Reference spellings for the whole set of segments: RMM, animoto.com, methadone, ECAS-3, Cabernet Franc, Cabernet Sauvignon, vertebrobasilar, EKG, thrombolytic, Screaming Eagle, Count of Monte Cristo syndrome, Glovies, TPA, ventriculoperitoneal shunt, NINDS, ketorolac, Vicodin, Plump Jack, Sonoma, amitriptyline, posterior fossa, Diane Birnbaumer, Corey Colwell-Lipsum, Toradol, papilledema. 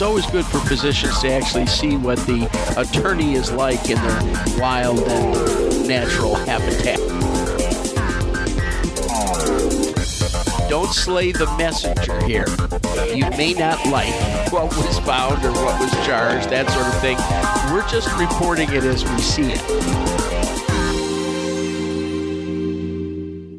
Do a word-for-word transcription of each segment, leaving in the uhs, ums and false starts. it's always good for physicians to actually see what the attorney is like in their wild and natural habitat. Don't slay the messenger here. You may not like what was found or what was charged, that sort of thing. We're just reporting it as we see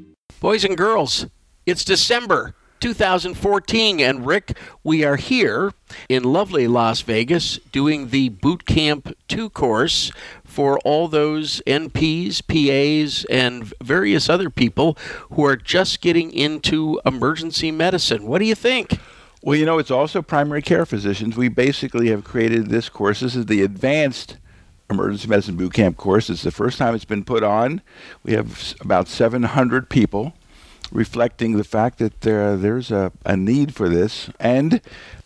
it. Boys and girls, it's December two thousand fourteen, and Rick, we are here in lovely Las Vegas doing the Boot Camp two course for all those N Ps, P As, and various other people who are just getting into emergency medicine. What do you think? Well, you know, it's also primary care physicians. We basically have created this course. This is the advanced emergency medicine boot camp course. It's the first time it's been put on. We have about seven hundred people, reflecting the fact that there, there's a, a need for this. And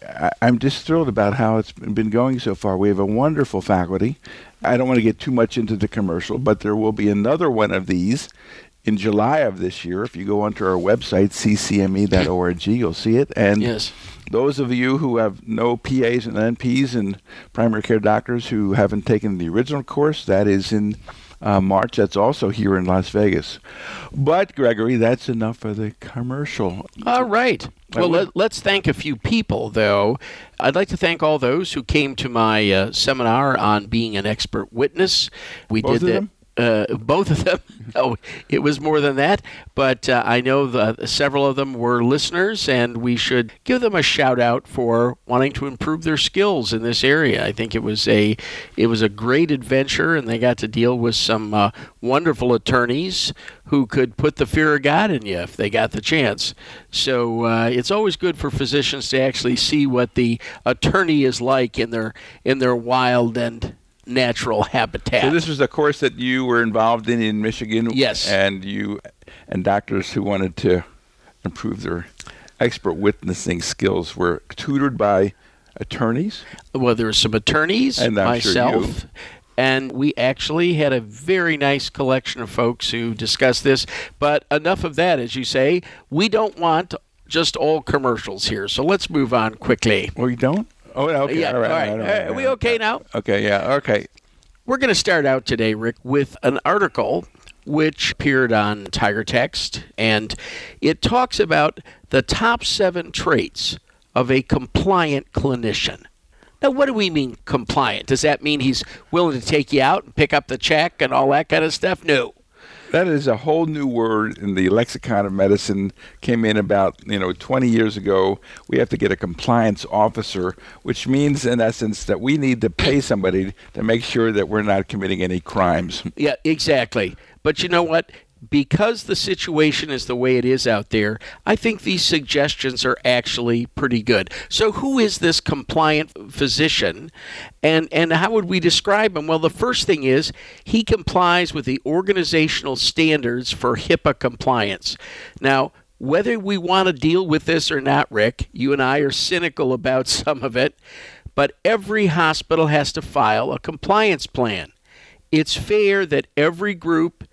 I, I'm just thrilled about how it's been going so far. We have a wonderful faculty. I don't want to get too much into the commercial, but there will be another one of these in July of this year. If you go onto our website, c c m e dot org, you'll see it. And yes, those of you who have no P As and N Ps and primary care doctors who haven't taken the original course, that is in Uh, March. That's also here in Las Vegas. But, Gregory, that's enough for the commercial. All right. Well, let, let's thank a few people, though. I'd like to thank all those who came to my uh, seminar on being an expert witness. We Both did that. Them? Uh, both of them. Oh, it was more than that. But uh, I know the, several of them were listeners, and we should give them a shout out for wanting to improve their skills in this area. I think it was a it was a great adventure, and they got to deal with some uh, wonderful attorneys who could put the fear of God in you if they got the chance. So uh, it's always good for physicians to actually see what the attorney is like in their in their wild and natural habitat. So this was a course that you were involved in in Michigan. Yes. And you and doctors who wanted to improve their expert witnessing skills were tutored by attorneys. Well, there were some attorneys, and I'm myself. Sure you. And we actually had a very nice collection of folks who discussed this. But enough of that, as you say. We don't want just all commercials here. So let's move on quickly. Well, you don't? Oh, okay. Yeah, all right. All right. All right. All right. Are we okay now? Okay, yeah, okay. We're going to start out today, Rick, with an article which appeared on TigerText, and it talks about the top seven traits of a compliant clinician. Now, what do we mean compliant? Does that mean he's willing to take you out and pick up the check and all that kind of stuff? No. That is a whole new word in the lexicon of medicine. Came in about, you know, twenty years ago. We have to get a compliance officer, which means, in essence, that we need to pay somebody to make sure that we're not committing any crimes. Yeah, exactly. But you know what? Because the situation is the way it is out there, I think these suggestions are actually pretty good. So who is this compliant physician, and, and how would we describe him? Well, the first thing is he complies with the organizational standards for HIPAA compliance. Now, whether we want to deal with this or not, Rick, you and I are cynical about some of it, but every hospital has to file a compliance plan. It's fair that every group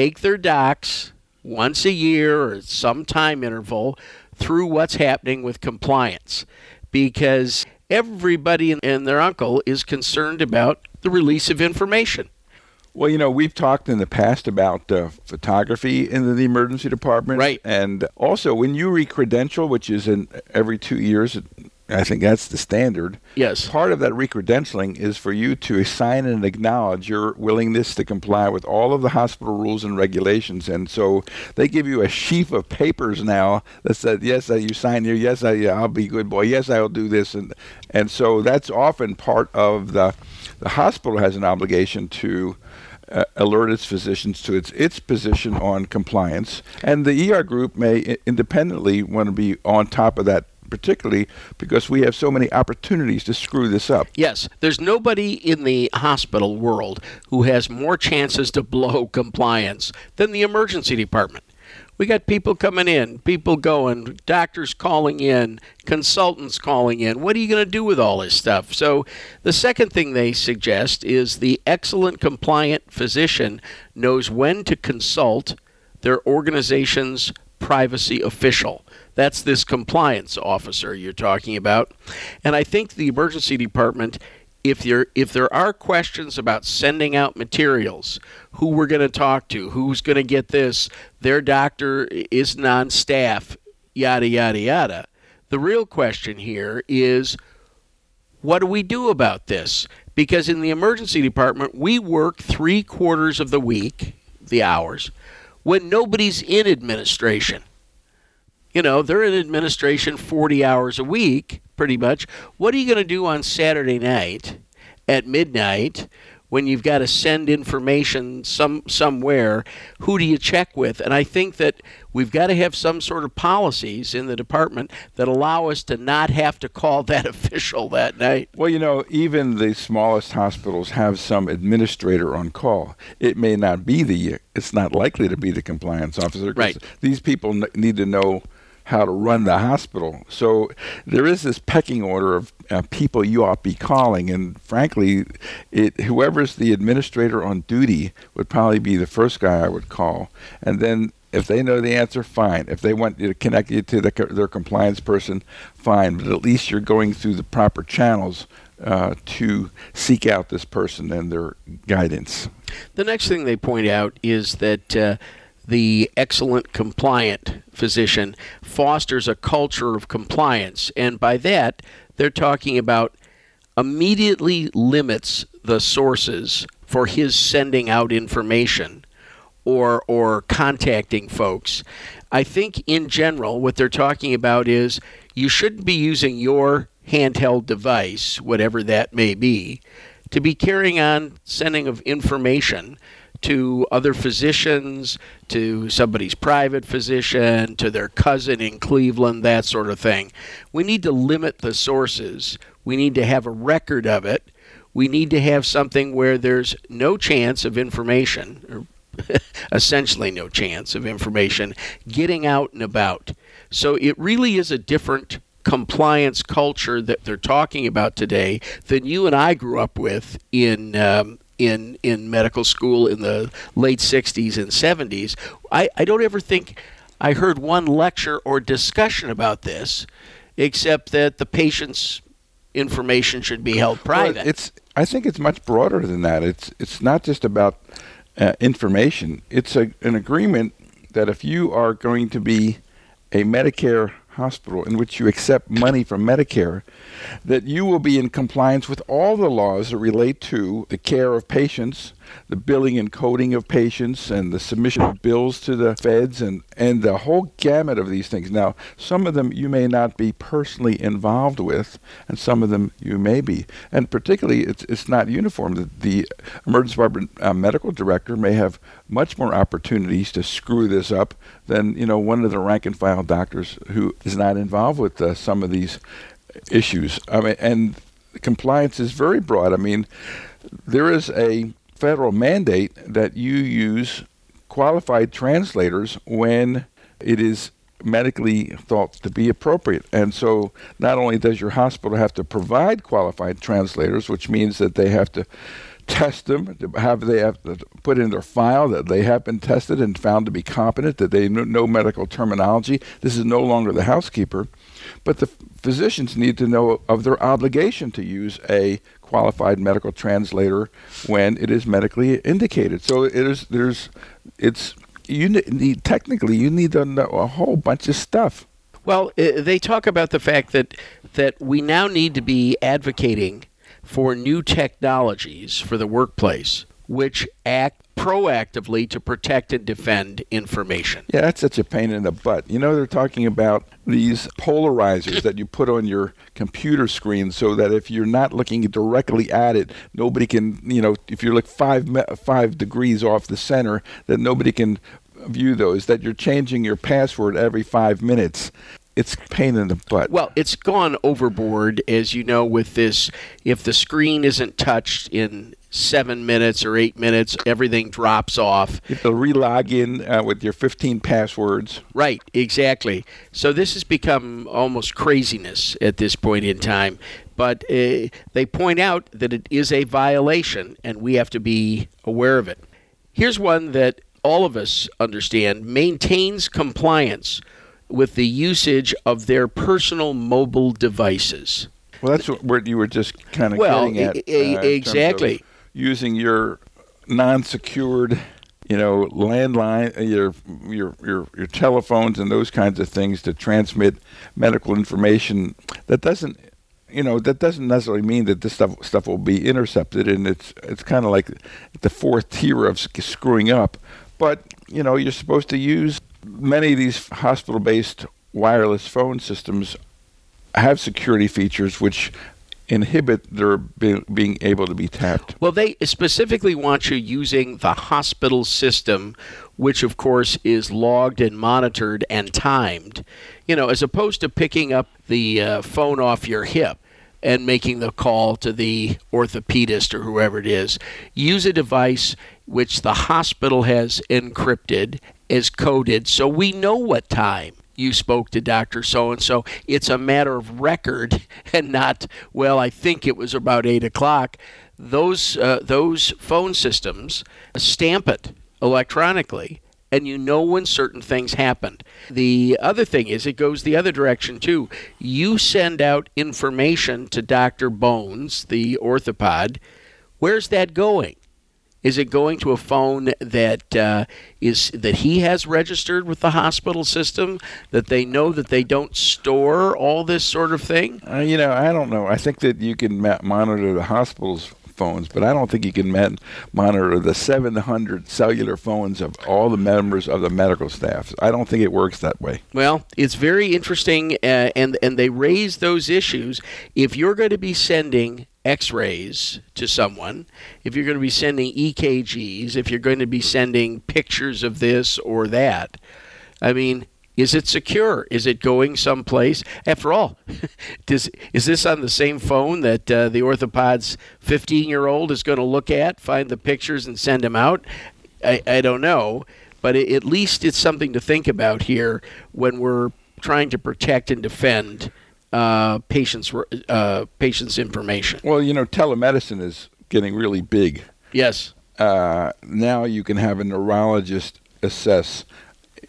take their docs once a year or some time interval through what's happening with compliance, because everybody and their uncle is concerned about the release of information. Well, you know, we've talked in the past about uh, photography in the, the emergency department. Right. And also when you re-credential, which is in every two years, I think that's the standard. Yes. Part of that recredentialing is for you to assign and acknowledge your willingness to comply with all of the hospital rules and regulations. And so they give you a sheaf of papers now that said, yes, you sign here. Yes, I, I'll be good boy. Yes, I'll do this. And and so that's often part of the, the hospital has an obligation to Uh, alert its physicians to its its position on compliance, and the E R group may I- independently want to be on top of that, particularly because we have so many opportunities to screw this up. Yes, there's nobody in the hospital world who has more chances to blow compliance than the emergency department. We got people coming in, people going, doctors calling in, consultants calling in. What are you going to do with all this stuff? So the second thing they suggest is the excellent compliant physician knows when to consult their organization's privacy official. That's this compliance officer you're talking about. And I think the emergency department, if you're, if there are questions about sending out materials, who we're going to talk to, who's going to get this, their doctor is non-staff, yada, yada, yada. The real question here is, what do we do about this? Because in the emergency department, we work three quarters of the week, the hours, when nobody's in administration. You know, they're in administration forty hours a week, pretty much. What are you going to do on Saturday night at midnight when you've got to send information some somewhere? Who do you check with? And I think that we've got to have some sort of policies in the department that allow us to not have to call that official that night. Well, you know, even the smallest hospitals have some administrator on call. It may not be the, it's not likely to be the compliance officer. Right. These people need to know how to run the hospital. So there is this pecking order of uh, people you ought to be calling, and frankly, it, whoever's the administrator on duty would probably be the first guy I would call. And then if they know the answer, fine. If they want you to connect you to the, their compliance person, fine. But at least you're going through the proper channels uh, to seek out this person and their guidance. The next thing they point out is that uh, the excellent compliant physician fosters a culture of compliance. And by that, they're talking about immediately limits the sources for his sending out information or or contacting folks. I think in general, what they're talking about is you shouldn't be using your handheld device, whatever that may be, to be carrying on sending of information to other physicians, to somebody's private physician, to their cousin in Cleveland, that sort of thing. We need to limit the sources. We need to have a record of it. We need to have something where there's no chance of information, or essentially no chance of information, getting out and about. So it really is a different compliance culture that they're talking about today than you and I grew up with in um, in in medical school in the late sixties and seventies. I, I don't ever think I heard one lecture or discussion about this, except that the patient's information should be held private. Well, it's I think it's much broader than that. It's it's not just about uh, information. It's a, an agreement that if you are going to be a Medicare hospital in which you accept money from Medicare, that you will be in compliance with all the laws that relate to the care of patients, the billing and coding of patients, and the submission of bills to the feds, and, and the whole gamut of these things. Now, some of them you may not be personally involved with, and some of them you may be. And particularly, it's it's not uniform. The, the emergency department uh, medical director may have much more opportunities to screw this up than, you know, one of the rank-and-file doctors who is not involved with uh, some of these issues. I mean, and compliance is very broad. I mean, there is a federal mandate that you use qualified translators when it is medically thought to be appropriate. And so not only does your hospital have to provide qualified translators, which means that they have to test them, have they have to put in their file that they have been tested and found to be competent, that they know medical terminology. This is no longer the housekeeper, but the physicians need to know of their obligation to use a qualified medical translator when it is medically indicated. So it is there's it's you need technically you need to know a whole bunch of stuff. Well, they talk about the fact that that we now need to be advocating for new technologies for the workplace, which act proactively to protect and defend information. Yeah, that's such a pain in the butt. You know, they're talking about these polarizers that you put on your computer screen so that if you're not looking directly at it, nobody can, you know, if you look five, five degrees off the center, that nobody can view those, that you're changing your password every five minutes. It's a pain in the butt. Well, it's gone overboard, as you know, with this. If the screen isn't touched in seven minutes or eight minutes, everything drops off. You have to re-log in uh, with your fifteen passwords. Right, exactly. So this has become almost craziness at this point in time. But uh, they point out that it is a violation, and we have to be aware of it. Here's one that all of us understand, maintains compliance with the usage of their personal mobile devices. Well, that's what you were just kind of well, getting at. Well, e- uh, exactly. In terms of using your non-secured, you know, landline, your, your your your telephones and those kinds of things to transmit medical information. That doesn't, you know, that doesn't necessarily mean that this stuff stuff will be intercepted, and it's it's kind of like the fourth tier of screwing up. But you know, you're supposed to use many of these hospital-based wireless phone systems have security features which inhibit their be- being able to be tapped. Well, they specifically want you using the hospital system, which, of course, is logged and monitored and timed, you know, as opposed to picking up the uh, phone off your hip and making the call to the orthopedist or whoever it is. Use a device which the hospital has encrypted, is coded, so we know what time you spoke to Doctor So-and-so. It's a matter of record and not, well, I think it was about eight o'clock. Those, uh, those phone systems stamp it electronically, and you know when certain things happened. The other thing is it goes the other direction, too. You send out information to Doctor Bones, the orthopod. Where's that going? Is it going to a phone that uh, is that he has registered with the hospital system, that they know that they don't store all this sort of thing? Uh, you know, I don't know. I think that you can ma- monitor the hospital's phones, but I don't think you can ma- monitor the seven hundred cellular phones of all the members of the medical staff. I don't think it works that way. Well, it's very interesting, uh, and and they raise those issues. If you're going to be sending X-rays to someone, if you're going to be sending E K Gs, if you're going to be sending pictures of this or that, I mean, is it secure? Is it going someplace? After all, does, is this on the same phone that uh, the orthopod's fifteen-year-old is going to look at, find the pictures, and send them out? I, I don't know, but it, at least it's something to think about here when we're trying to protect and defend Uh, patients' uh, patients' information. Well, you know, telemedicine is getting really big. Yes. Uh, now you can have a neurologist assess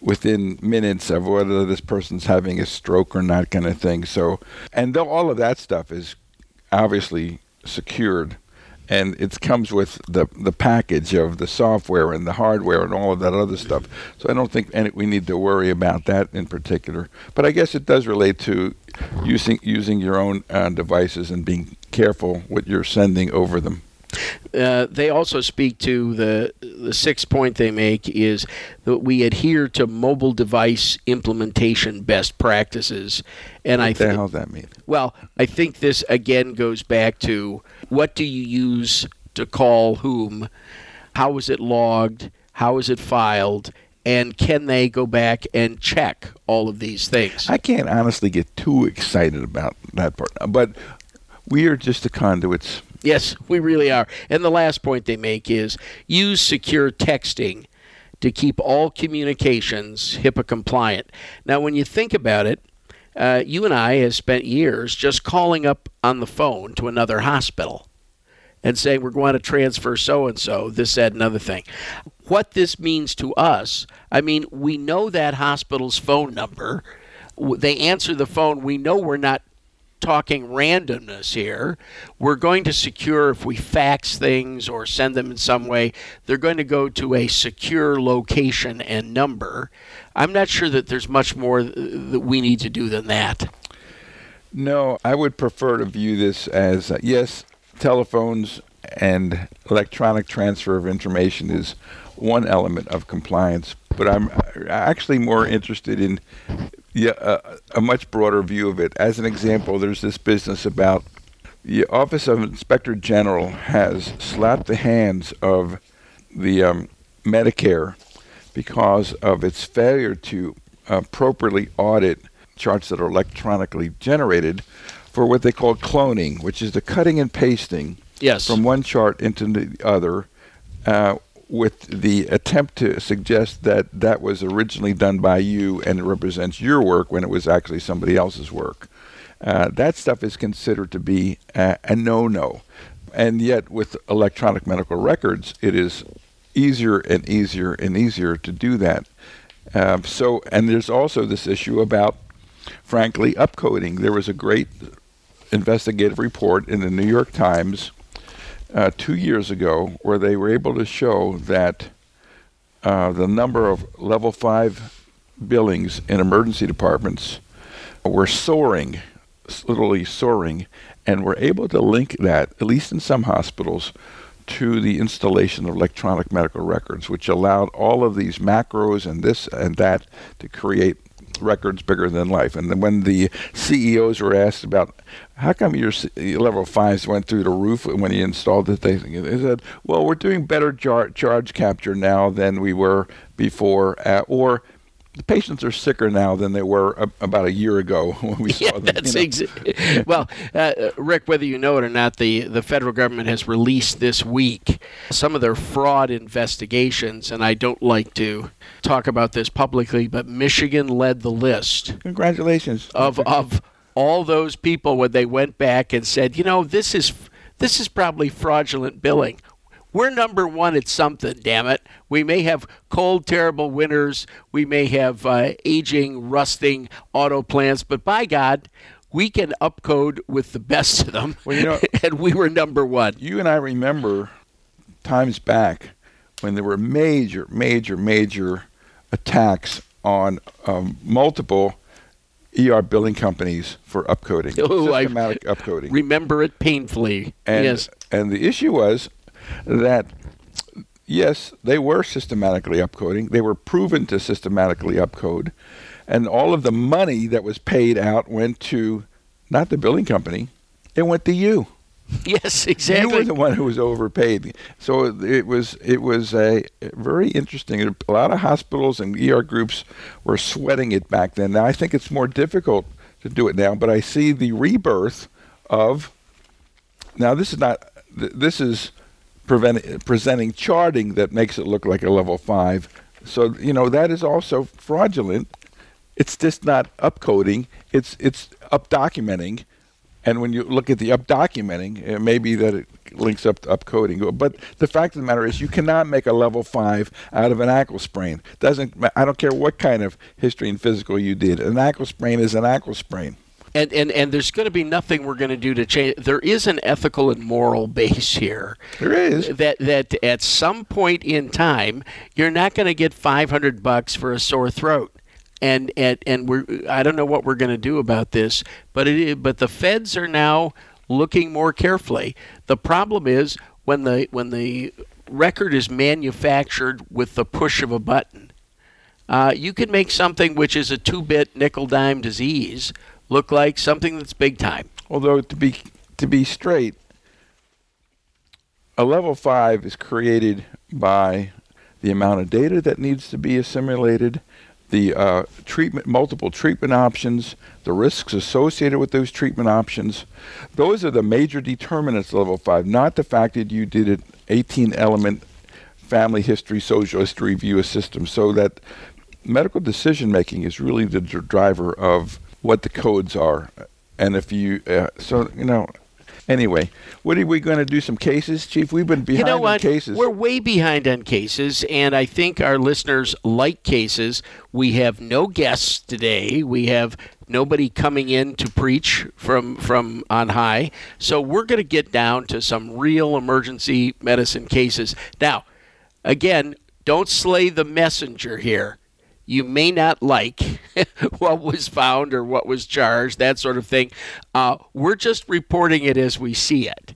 within minutes of whether this person's having a stroke or not, kind of thing. So, and though all of that stuff is obviously secured, and it comes with the the package of the software and the hardware and all of that other stuff. So I don't think any, we need to worry about that in particular. But I guess it does relate to using using your own uh, devices and being careful what you're sending over them. Uh, they also speak to the the sixth point they make is that we adhere to mobile device implementation best practices. And what I think, the hell does that mean? Well, I think this again goes back to what do you use to call whom, how is it logged, how is it filed, and can they go back and check all of these things? I can't honestly get too excited about that part, but we are just the conduits. Yes, we really are. And the last point they make is use secure texting to keep all communications HIPAA compliant. Now, when you think about it, uh, you and I have spent years just calling up on the phone to another hospital and saying we're going to transfer so-and-so, this, that, and other thing. What this means to us, I mean, we know that hospital's phone number. They answer the phone. We know we're not talking randomness here. We're going to secure, if we fax things or send them in some way, they're going to go to a secure location and number. I'm not sure that there's much more that we need to do than that. No, I would prefer to view this as, uh, yes, telephones and electronic transfer of information is one element of compliance, but I'm actually more interested in Yeah, uh, a much broader view of it. As an example, there's this business about the Office of Inspector General has slapped the hands of the um, Medicare because of its failure to appropriately audit charts that are electronically generated for what they call cloning, which is the cutting and pasting yes. from one chart into the other, uh, with the attempt to suggest that that was originally done by you and it represents your work when it was actually somebody else's work. Uh, that stuff is considered to be a, a no-no. And yet with electronic medical records, it is easier and easier and easier to do that. Uh, so, and there's also this issue about, frankly, upcoding. There was a great investigative report in the New York Times uh, two years ago where they were able to show that uh, the number of level five billings in emergency departments were soaring, literally soaring, and were able to link that, at least in some hospitals, to the installation of electronic medical records, which allowed all of these macros and this and that to create records bigger than life. And then when the C E Os were asked about how come your level fives went through the roof when you installed it, they said, well, we're doing better jar- charge capture now than we were before, uh, or the patients are sicker now than they were a, about a year ago when we yeah, saw them. That's you know. exa- well, uh, Rick, whether you know it or not, the, the federal government has released this week some of their fraud investigations, and I don't like to talk about this publicly, but Michigan led the list. Congratulations. Of of all those people when they went back and said, you know, this is this is probably fraudulent billing. We're number one at something, damn it. We may have cold, terrible winters. We may have uh, aging, rusting auto plants. But by God, we can upcode with the best of them. Well, you know, and we were number one. You and I remember times back when there were major, major, major attacks on um, multiple E R billing companies for upcoding, oh, systematic I upcoding. Remember it painfully. And, yes. And the issue was that, yes, they were systematically upcoding. They were proven to systematically upcode. And all of the money that was paid out went to, not the billing company, it went to you. Yes, exactly. You were the one who was overpaid. So it was it was a very interesting. A lot of hospitals and E R groups were sweating it back then. Now, I think it's more difficult to do it now, but I see the rebirth of, now this is not, this is, Prevent, presenting charting that makes it look like a level five. So, you know, that is also fraudulent. It's just not upcoding. It's it's up-documenting. And when you look at the up-documenting, it may be that it links up to upcoding. But the fact of the matter is you cannot make a level five out of an ankle sprain. Doesn't I don't care what kind of history and physical you did. An ankle sprain is an ankle sprain. And, and and there's going to be nothing we're going to do to change. There is an ethical and moral base here. There is. That that at some point in time, you're not going to get five hundred bucks for a sore throat. And and, and we're I don't know what we're going to do about this, but it but the feds are now looking more carefully. The problem is when the when the record is manufactured with the push of a button. Uh, you can make something which is a two-bit nickel-dime disease look like something that's big time. Although to be to be straight, a level five is created by the amount of data that needs to be assimilated, the uh, treatment, multiple treatment options, the risks associated with those treatment options. Those are the major determinants of level five, not the fact that you did an eighteen element family history, social history review system. So that medical decision making is really the dr- driver of what the codes are. And if you, uh, so, you know, anyway, what are we going to do? Some cases, Chief? We've been behind you know on cases. We're way behind on cases, and I think our listeners like cases. We have no guests today. We have nobody coming in to preach from, from on high. So we're going to get down to some real emergency medicine cases. Now, again, don't slay the messenger here. You may not like what was found or what was charged, that sort of thing. Uh, we're just reporting it as we see it,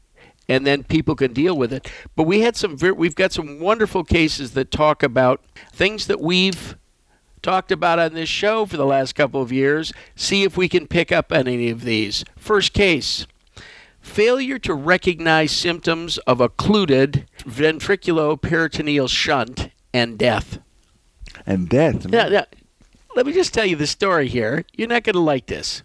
and then people can deal with it. But we had some, we've got some wonderful cases that talk about things that we've talked about on this show for the last couple of years. See if we can pick up on any of these. First case, failure to recognize symptoms of occluded ventriculoperitoneal shunt and death. And death. Now, now, let me just tell you the story here. You're not going to like this.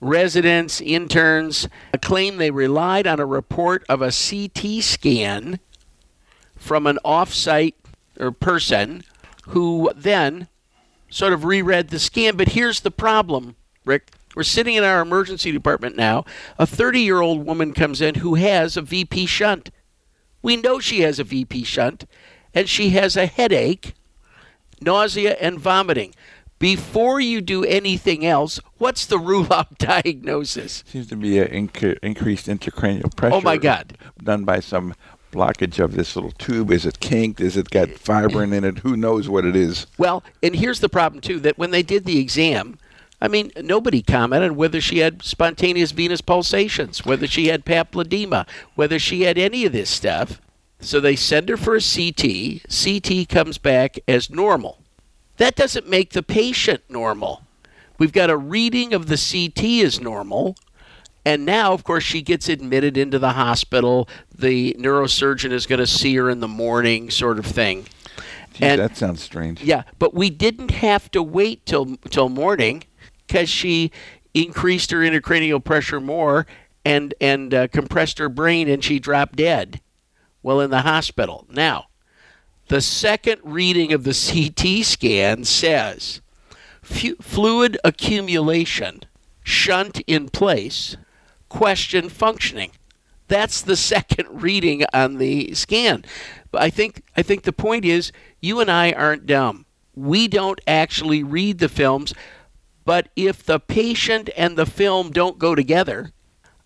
Residents, interns, claim they relied on a report of a C T scan from an off-site or person who then sort of reread the scan. But here's the problem, Rick. We're sitting in our emergency department now. A thirty-year-old woman comes in who has a V P shunt. We know she has a V P shunt. and she has a headache, nausea, and vomiting. Before you do anything else, what's the rule-out diagnosis? Seems to be an inc- increased intracranial pressure. Oh, my God. Done by some blockage of this little tube. Is it kinked? Is it got fibrin in it? Who knows what it is? Well, and here's the problem, too, that when they did the exam, I mean, nobody commented whether she had spontaneous venous pulsations, whether she had papilledema, whether she had any of this stuff. So they send her for a C T. C T comes back as normal. That doesn't make the patient normal. We've got a reading of the C T as normal. And now, of course, she gets admitted into the hospital. The neurosurgeon is going to see her in the morning, sort of thing. Gee, and, that sounds strange. Yeah, but we didn't have to wait till till morning because she increased her intracranial pressure more and, and uh, compressed her brain, and she dropped dead while in the hospital. Now, the second reading of the C T scan says Fu- fluid accumulation, shunt in place, question functioning. That's the second reading on the scan. But I think I think the point is you and I aren't dumb. We don't actually read the films, but if the patient and the film don't go together,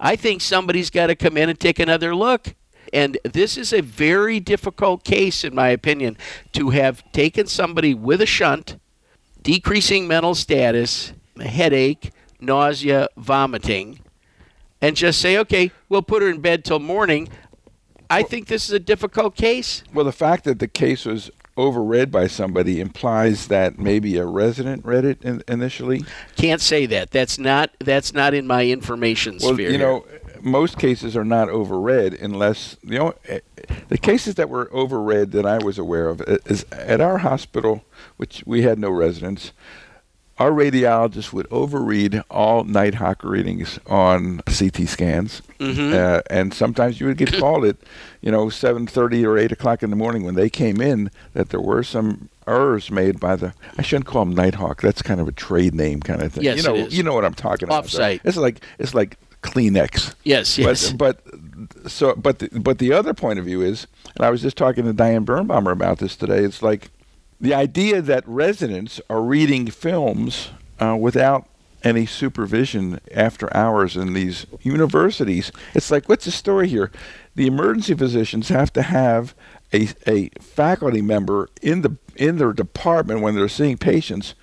I think somebody's got to come in and take another look. And this is a very difficult case, in my opinion, to have taken somebody with a shunt, decreasing mental status, headache, nausea, vomiting, and just say, okay, we'll put her in bed till morning. I well, think this is a difficult case. Well, the fact that the case was overread by somebody implies that maybe a resident read it in, initially. Can't say that. That's not that's not in my information well, sphere. You know, most cases are not overread unless you know the cases that were overread that I was aware of is at our hospital, which we had no residents. Our radiologist would overread all night H O C readings on C T scans, mm-hmm. uh, and sometimes you would get called at, you know, seven thirty or eight o'clock in the morning when they came in that there were some errors made by the. I shouldn't call them Nighthawk. That's kind of a trade name kind of thing. Yes, you know, it is. You know what I'm talking about. Offsite. It's like it's like Kleenex. Yes, yes. But, but so but the, but the other point of view is, and I was just talking to Diane Birnbaumer about this today. It's like. The idea that residents are reading films uh, without any supervision after hours in these universities, it's like, what's the story here? The emergency physicians have to have a, a faculty member in the in their department when they're seeing patients.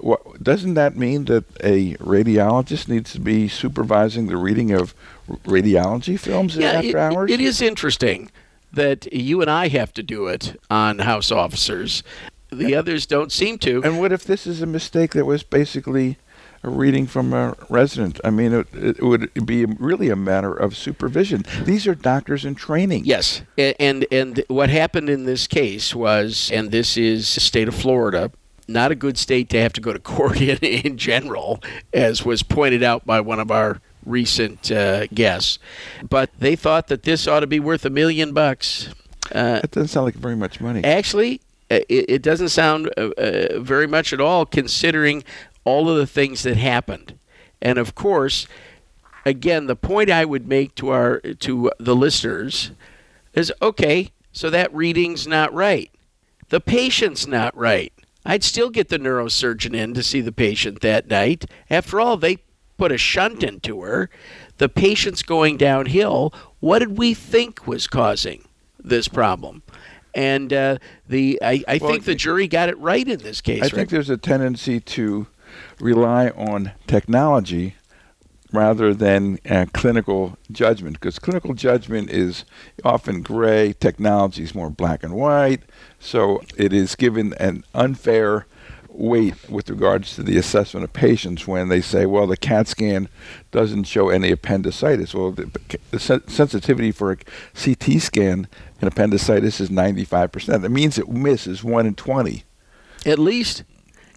What, doesn't that mean that a radiologist needs to be supervising the reading of radiology films yeah, after it, hours? It is interesting that you and I have to do it on house officers. The others don't seem to. And what if this is a mistake that was basically a reading from a resident? I mean, it, it would be really a matter of supervision. These are doctors in training. Yes, and, and and what happened in this case was, and this is the state of Florida, not a good state to have to go to court in, in general, as was pointed out by one of our recent uh, guess, but they thought that this ought to be worth a million bucks. Uh, that doesn't sound like very much money. Actually, it, it doesn't sound uh, uh, very much at all considering all of the things that happened. And of course, again, the point I would make to our to the listeners is, okay, so that reading's not right. The patient's not right. I'd still get the neurosurgeon in to see the patient that night. After all, they put a shunt into her, the patient's going downhill. What did we think was causing this problem? And uh, the I, I well, think the jury got it right in this case. I right? think there's a tendency to rely on technology rather than uh, clinical judgment, because clinical judgment is often gray, technology is more black and white, so it is given an unfair weight with regards to the assessment of patients when they say, well, the CAT scan doesn't show any appendicitis. Well, the, the sen- sensitivity for a C T scan in appendicitis is ninety-five percent. That means it misses one in twenty. At least,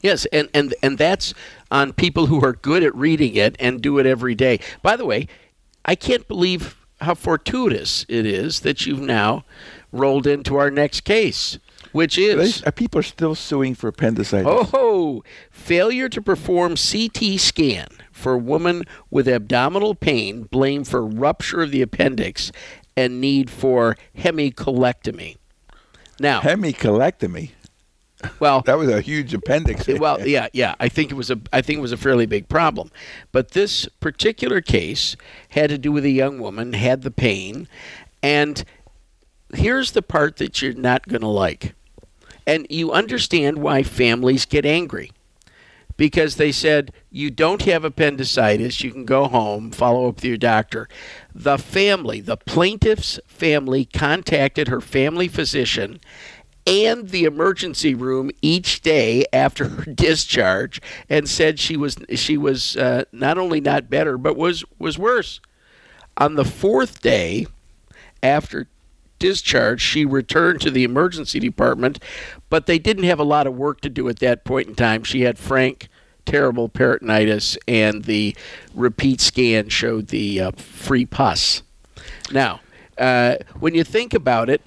yes, and, and, and that's on people who are good at reading it and do it every day. By the way, I can't believe how fortuitous it is that you've now rolled into our next case. Which is... Are people are still suing for appendicitis. Oh, failure to perform C T scan for woman with abdominal pain blamed for rupture of the appendix and need for hemicolectomy. Now, hemicolectomy. Well, that was a huge appendix. Well, yeah, yeah. I think it was a. I think it was a fairly big problem, but this particular case had to do with a young woman had the pain, and here's the part that you're not going to like, and you understand why families get angry, because they said you don't have appendicitis, you can go home, follow up with your doctor. The family, the plaintiff's family, contacted her family physician and the emergency room each day after her discharge, and said she was she was uh, not only not better, but was was worse. On the fourth day after discharge, she returned to the emergency department, but they didn't have a lot of work to do at that point in time. She had frank, terrible peritonitis, and the repeat scan showed the uh, free pus. Now, uh, when you think about it,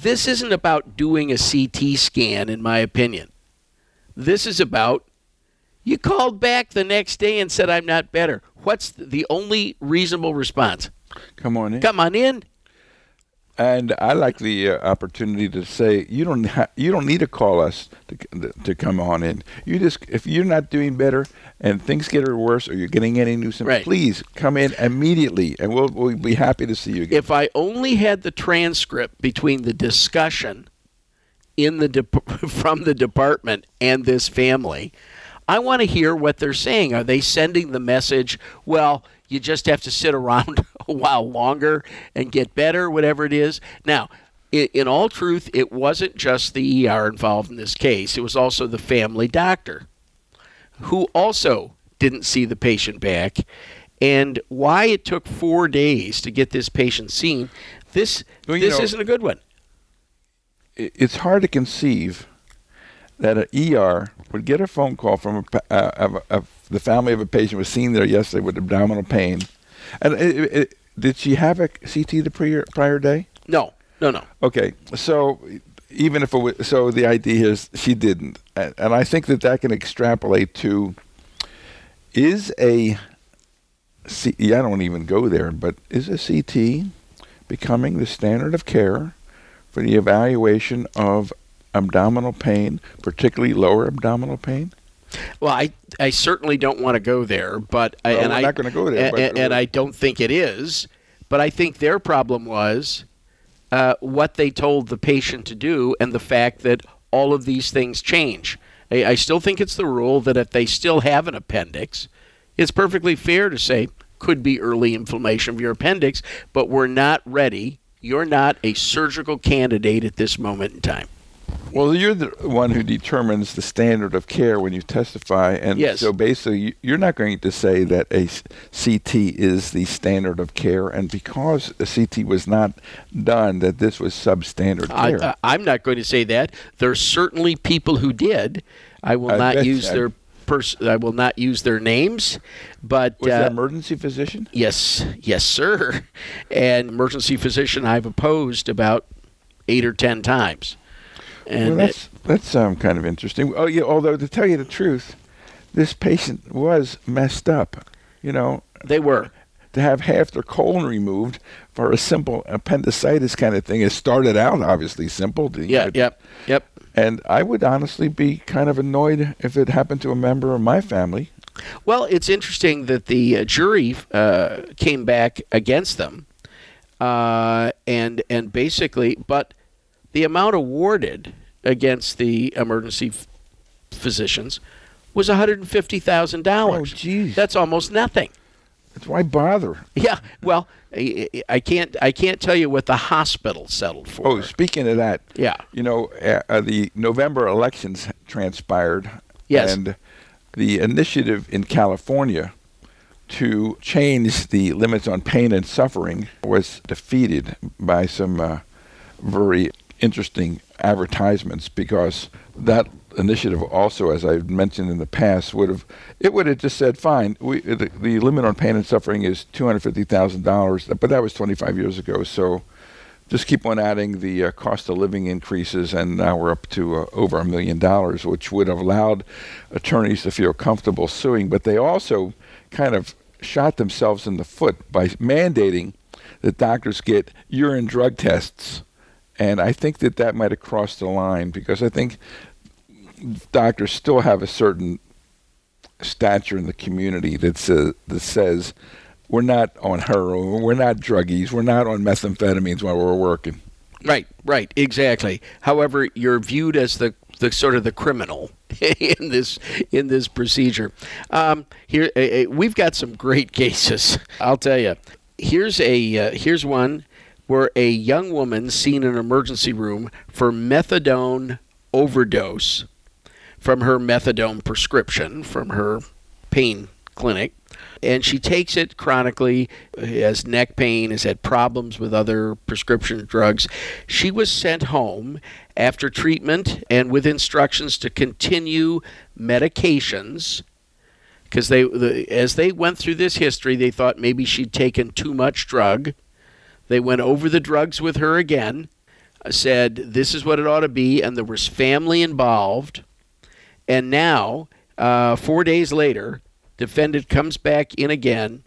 this isn't about doing a C T scan, in my opinion. This is about, you called back the next day and said, I'm not better. What's the only reasonable response? Come on in. Come on in. And I like the uh, opportunity to say, you don't ha- you don't need to call us to, to come on in. You just, if you're not doing better and things get worse or you're getting any new symptoms, right, please come in immediately and we'll, we'll be happy to see you again. If I only had the transcript between the discussion in the de- from the department and this family, I want to hear what they're saying. Are they sending the message, well, you just have to sit around a while longer and get better, whatever it is? Now, in all truth, it wasn't just the E R involved in this case. It was also the family doctor, who also didn't see the patient back. And why it took four days to get this patient seen, this, well, this know, isn't a good one. It's hard to conceive that an E R would get a phone call from a, uh, of a, of the family of a patient was seen there yesterday with abdominal pain. And it, it, it, did she have a C T the prior, prior day? No, no, no. Okay, so even if it was, so the idea is she didn't. And, and I think that that can extrapolate to, is a, C, I don't even go there, but is a C T becoming the standard of care for the evaluation of abdominal pain, particularly lower abdominal pain? Well, I I certainly don't want to go there, but I, well, and we're I not going to go there. And, but, and I don't think it is, but I think their problem was uh, what they told the patient to do, and the fact that all of these things change. I, I still think it's the rule that if they still have an appendix, it's perfectly fair to say could be early inflammation of your appendix, but we're not ready. You're not a surgical candidate at this moment in time. Well, you're the one who determines the standard of care when you testify, and yes. So basically you're not going to say that a C T is the standard of care, and because a C T was not done, that this was substandard care. I, I'm not going to say that. There's certainly people who did. I will I not use I, their pers- I will not use their names, but was uh, that emergency physician? Yes, yes, sir. And emergency physician I've opposed about eight or ten times. And well, that's that's um, kind of interesting. Oh, yeah. Although to tell you the truth, this patient was messed up. You know, they were to have half their colon removed for a simple appendicitis kind of thing. It started out obviously simple. Yeah. Could, yep. Yep. And I would honestly be kind of annoyed if it happened to a member of my family. Well, it's interesting that the uh, jury uh, came back against them, uh, and and basically, but. The amount awarded against the emergency f- physicians was one hundred fifty thousand dollars. Oh, geez. That's almost nothing. That's why bother. Yeah. Well, I, I can't. I can't tell you what the hospital settled for. Oh, speaking of that. Yeah. You know, uh, the November elections transpired. Yes. And the initiative in California to change the limits on pain and suffering was defeated by some uh, very interesting advertisements, because that initiative also, as I've mentioned in the past, would have it would have just said, fine, we, the, the limit on pain and suffering is two hundred fifty thousand dollars, but that was twenty-five years ago, so just keep on adding the uh, cost of living increases, and now we're up to uh, over a million dollars, which would have allowed attorneys to feel comfortable suing. But they also kind of shot themselves in the foot by mandating that doctors get urine drug tests And I think that that might have crossed the line, because I think doctors still have a certain stature in the community that's, uh, that says, we're not on heroin, we're not druggies, we're not on methamphetamines while we're working. Right, right, exactly. However, you're viewed as the, the sort of the criminal in this in this procedure. Um, here uh, we've got some great cases. I'll tell you. Here's a uh, here's one where a young woman seen in an emergency room for methadone overdose from her methadone prescription from her pain clinic. And she takes it chronically, has neck pain, has had problems with other prescription drugs. She was sent home after treatment and with instructions to continue medications, because they, the, as they went through this history, they thought maybe she'd taken too much drug. They went over the drugs with her again, said this is what it ought to be, and there was family involved. And now, uh, four days later, defendant comes back in again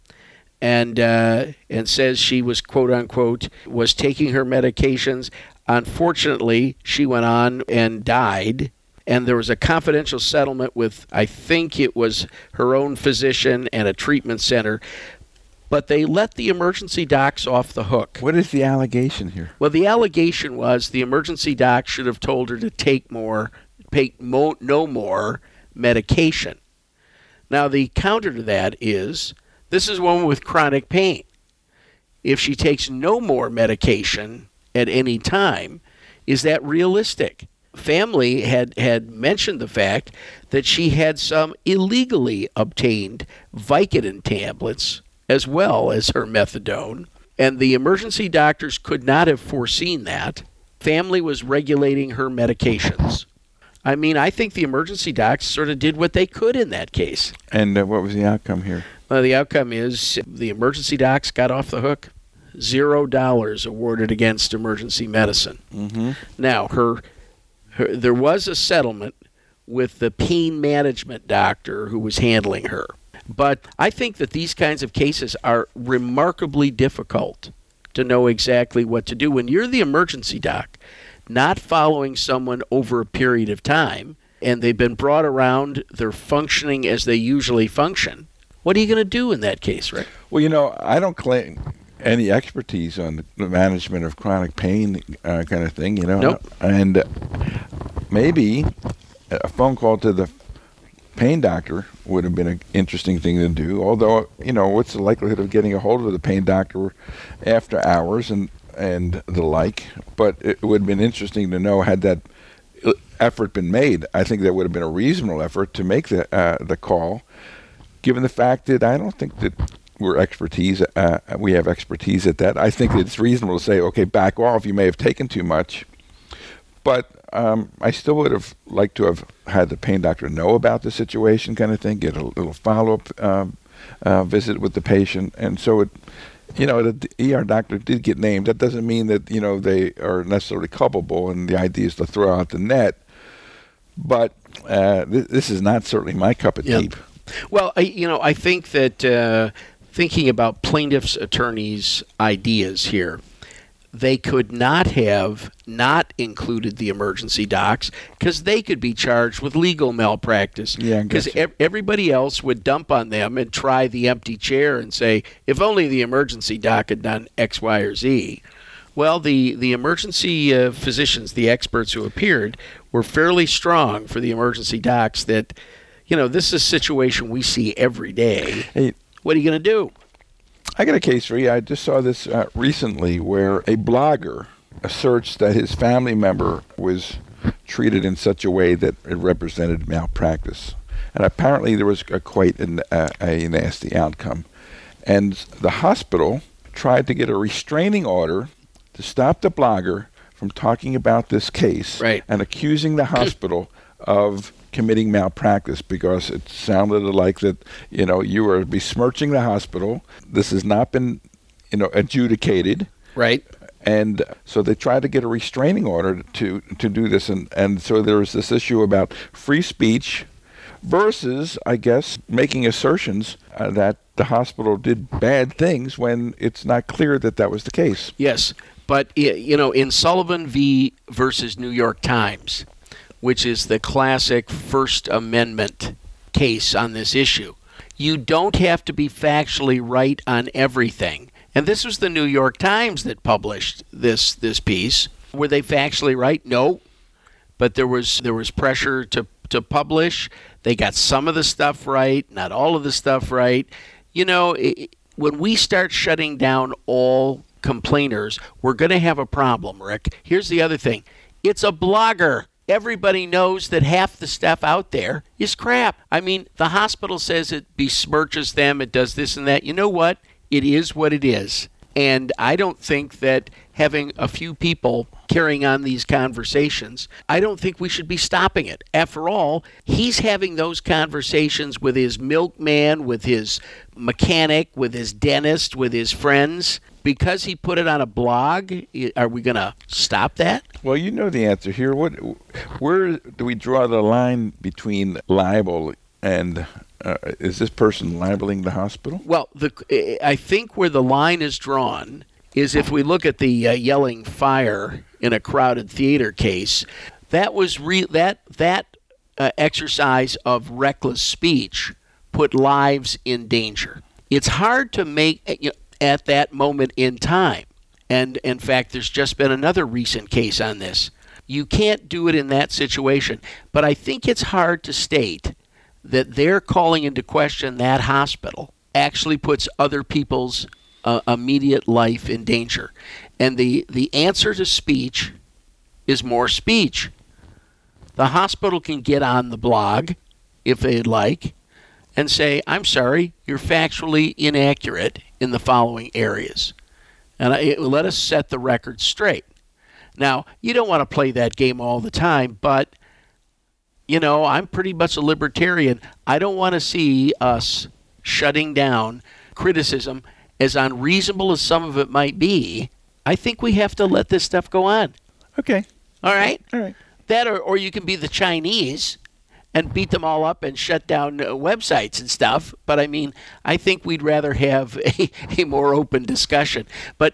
and uh, and says she was, quote unquote, was taking her medications. Unfortunately, she went on and died. And there was a confidential settlement with, I think it was her own physician and a treatment center. But they let the emergency docs off the hook. What is the allegation here? Well, the allegation was the emergency doc should have told her to take more, take mo- no more medication. Now, the counter to that is, this is a woman with chronic pain. If she takes no more medication at any time, is that realistic? Family had, had mentioned the fact that she had some illegally obtained Vicodin tablets as well as her methadone, and the emergency doctors could not have foreseen that. Family was regulating her medications. I mean, I think the emergency docs sort of did what they could in that case. And uh, what was the outcome here? Well, the outcome is the emergency docs got off the hook. Zero dollars awarded against emergency medicine. Mm-hmm. Now, her, her there was a settlement with the pain management doctor who was handling her. But I think that these kinds of cases are remarkably difficult to know exactly what to do. When you're the emergency doc, not following someone over a period of time, and they've been brought around, they're functioning as they usually function. What are you going to do in that case, Rick? Well, you know, I don't claim any expertise on the management of chronic pain uh, kind of thing, you know. Nope. And uh, maybe a phone call to the pain doctor would have been an interesting thing to do, although, you know, what's the likelihood of getting a hold of the pain doctor after hours and and the like, but it would have been interesting to know, had that effort been made, I think that would have been a reasonable effort to make the uh, the call, given the fact that I don't think that we're expertise, uh, we have expertise at that. I think that it's reasonable to say, okay, back off, you may have taken too much, but um, I still would have liked to have had the pain doctor know about the situation kind of thing, get a little follow-up um, uh, visit with the patient, and so it You know, the E R doctor did get named. That doesn't mean that, you know, they are necessarily culpable, and the idea is to throw out the net. But uh, th- this is not certainly my cup of yep. tea. Well, I, you know, I think that uh, thinking about plaintiff's attorneys' ideas here, they could not have not included the emergency docs, because they could be charged with legal malpractice. Yeah, because ev- everybody else would dump on them and try the empty chair and say, if only the emergency doc had done X, Y, or Z. Well, the, the emergency uh, physicians, the experts who appeared, were fairly strong for the emergency docs that, you know, this is a situation we see every day. Hey, what are you going to do? I got a case for you. I just saw this uh, recently where a blogger asserts that his family member was treated in such a way that it represented malpractice. And apparently there was a quite an, uh, a nasty outcome. And the hospital tried to get a restraining order to stop the blogger from talking about this case right. and accusing the hospital of committing malpractice, because it sounded like that, you know, you were besmirching the hospital. This has not been, you know, adjudicated. Right. And so they tried to get a restraining order to, to do this. And, and so there was this issue about free speech versus, I guess, making assertions uh, that the hospital did bad things when it's not clear that that was the case. Yes. But, you know, in Sullivan v. versus New York Times, which is the classic First Amendment case on this issue, you don't have to be factually right on everything. And this was the New York Times that published this this piece. Were they factually right? No. But there was there was pressure to, to publish. They got some of the stuff right, not all of the stuff right. You know, it, when we start shutting down all complainers, we're going to have a problem, Rick. Here's the other thing. It's a blogger. Everybody knows that half the stuff out there is crap. I mean, the hospital says it besmirches them, it does this and that. You know what? It is what it is. And I don't think that having a few people carrying on these conversations, I don't think we should be stopping it. After all, he's having those conversations with his milkman, with his mechanic, with his dentist, with his friends. Because he put it on a blog, are we going to stop that? Well, you know the answer here. What, where do we draw the line between libel and... Uh, is this person libeling the hospital? Well, the, I think where the line is drawn is if we look at the uh, yelling fire in a crowded theater case, that was re- that that uh, exercise of reckless speech put lives in danger. It's hard to make you know, at that moment in time. And in fact, there's just been another recent case on this. You can't do it in that situation. But I think it's hard to state that they're calling into question that hospital actually puts other people's uh, immediate life in danger. And the, the answer to speech is more speech. The hospital can get on the blog, if they'd like, and say, I'm sorry, you're factually inaccurate in the following areas. And I, let us set the record straight. Now, you don't want to play that game all the time, but... You know, I'm pretty much a libertarian. I don't want to see us shutting down criticism, as unreasonable as some of it might be. I think we have to let this stuff go on. Okay. All right? All right. That or, or you can be the Chinese and beat them all up and shut down websites and stuff. But, I mean, I think we'd rather have a, a more open discussion. But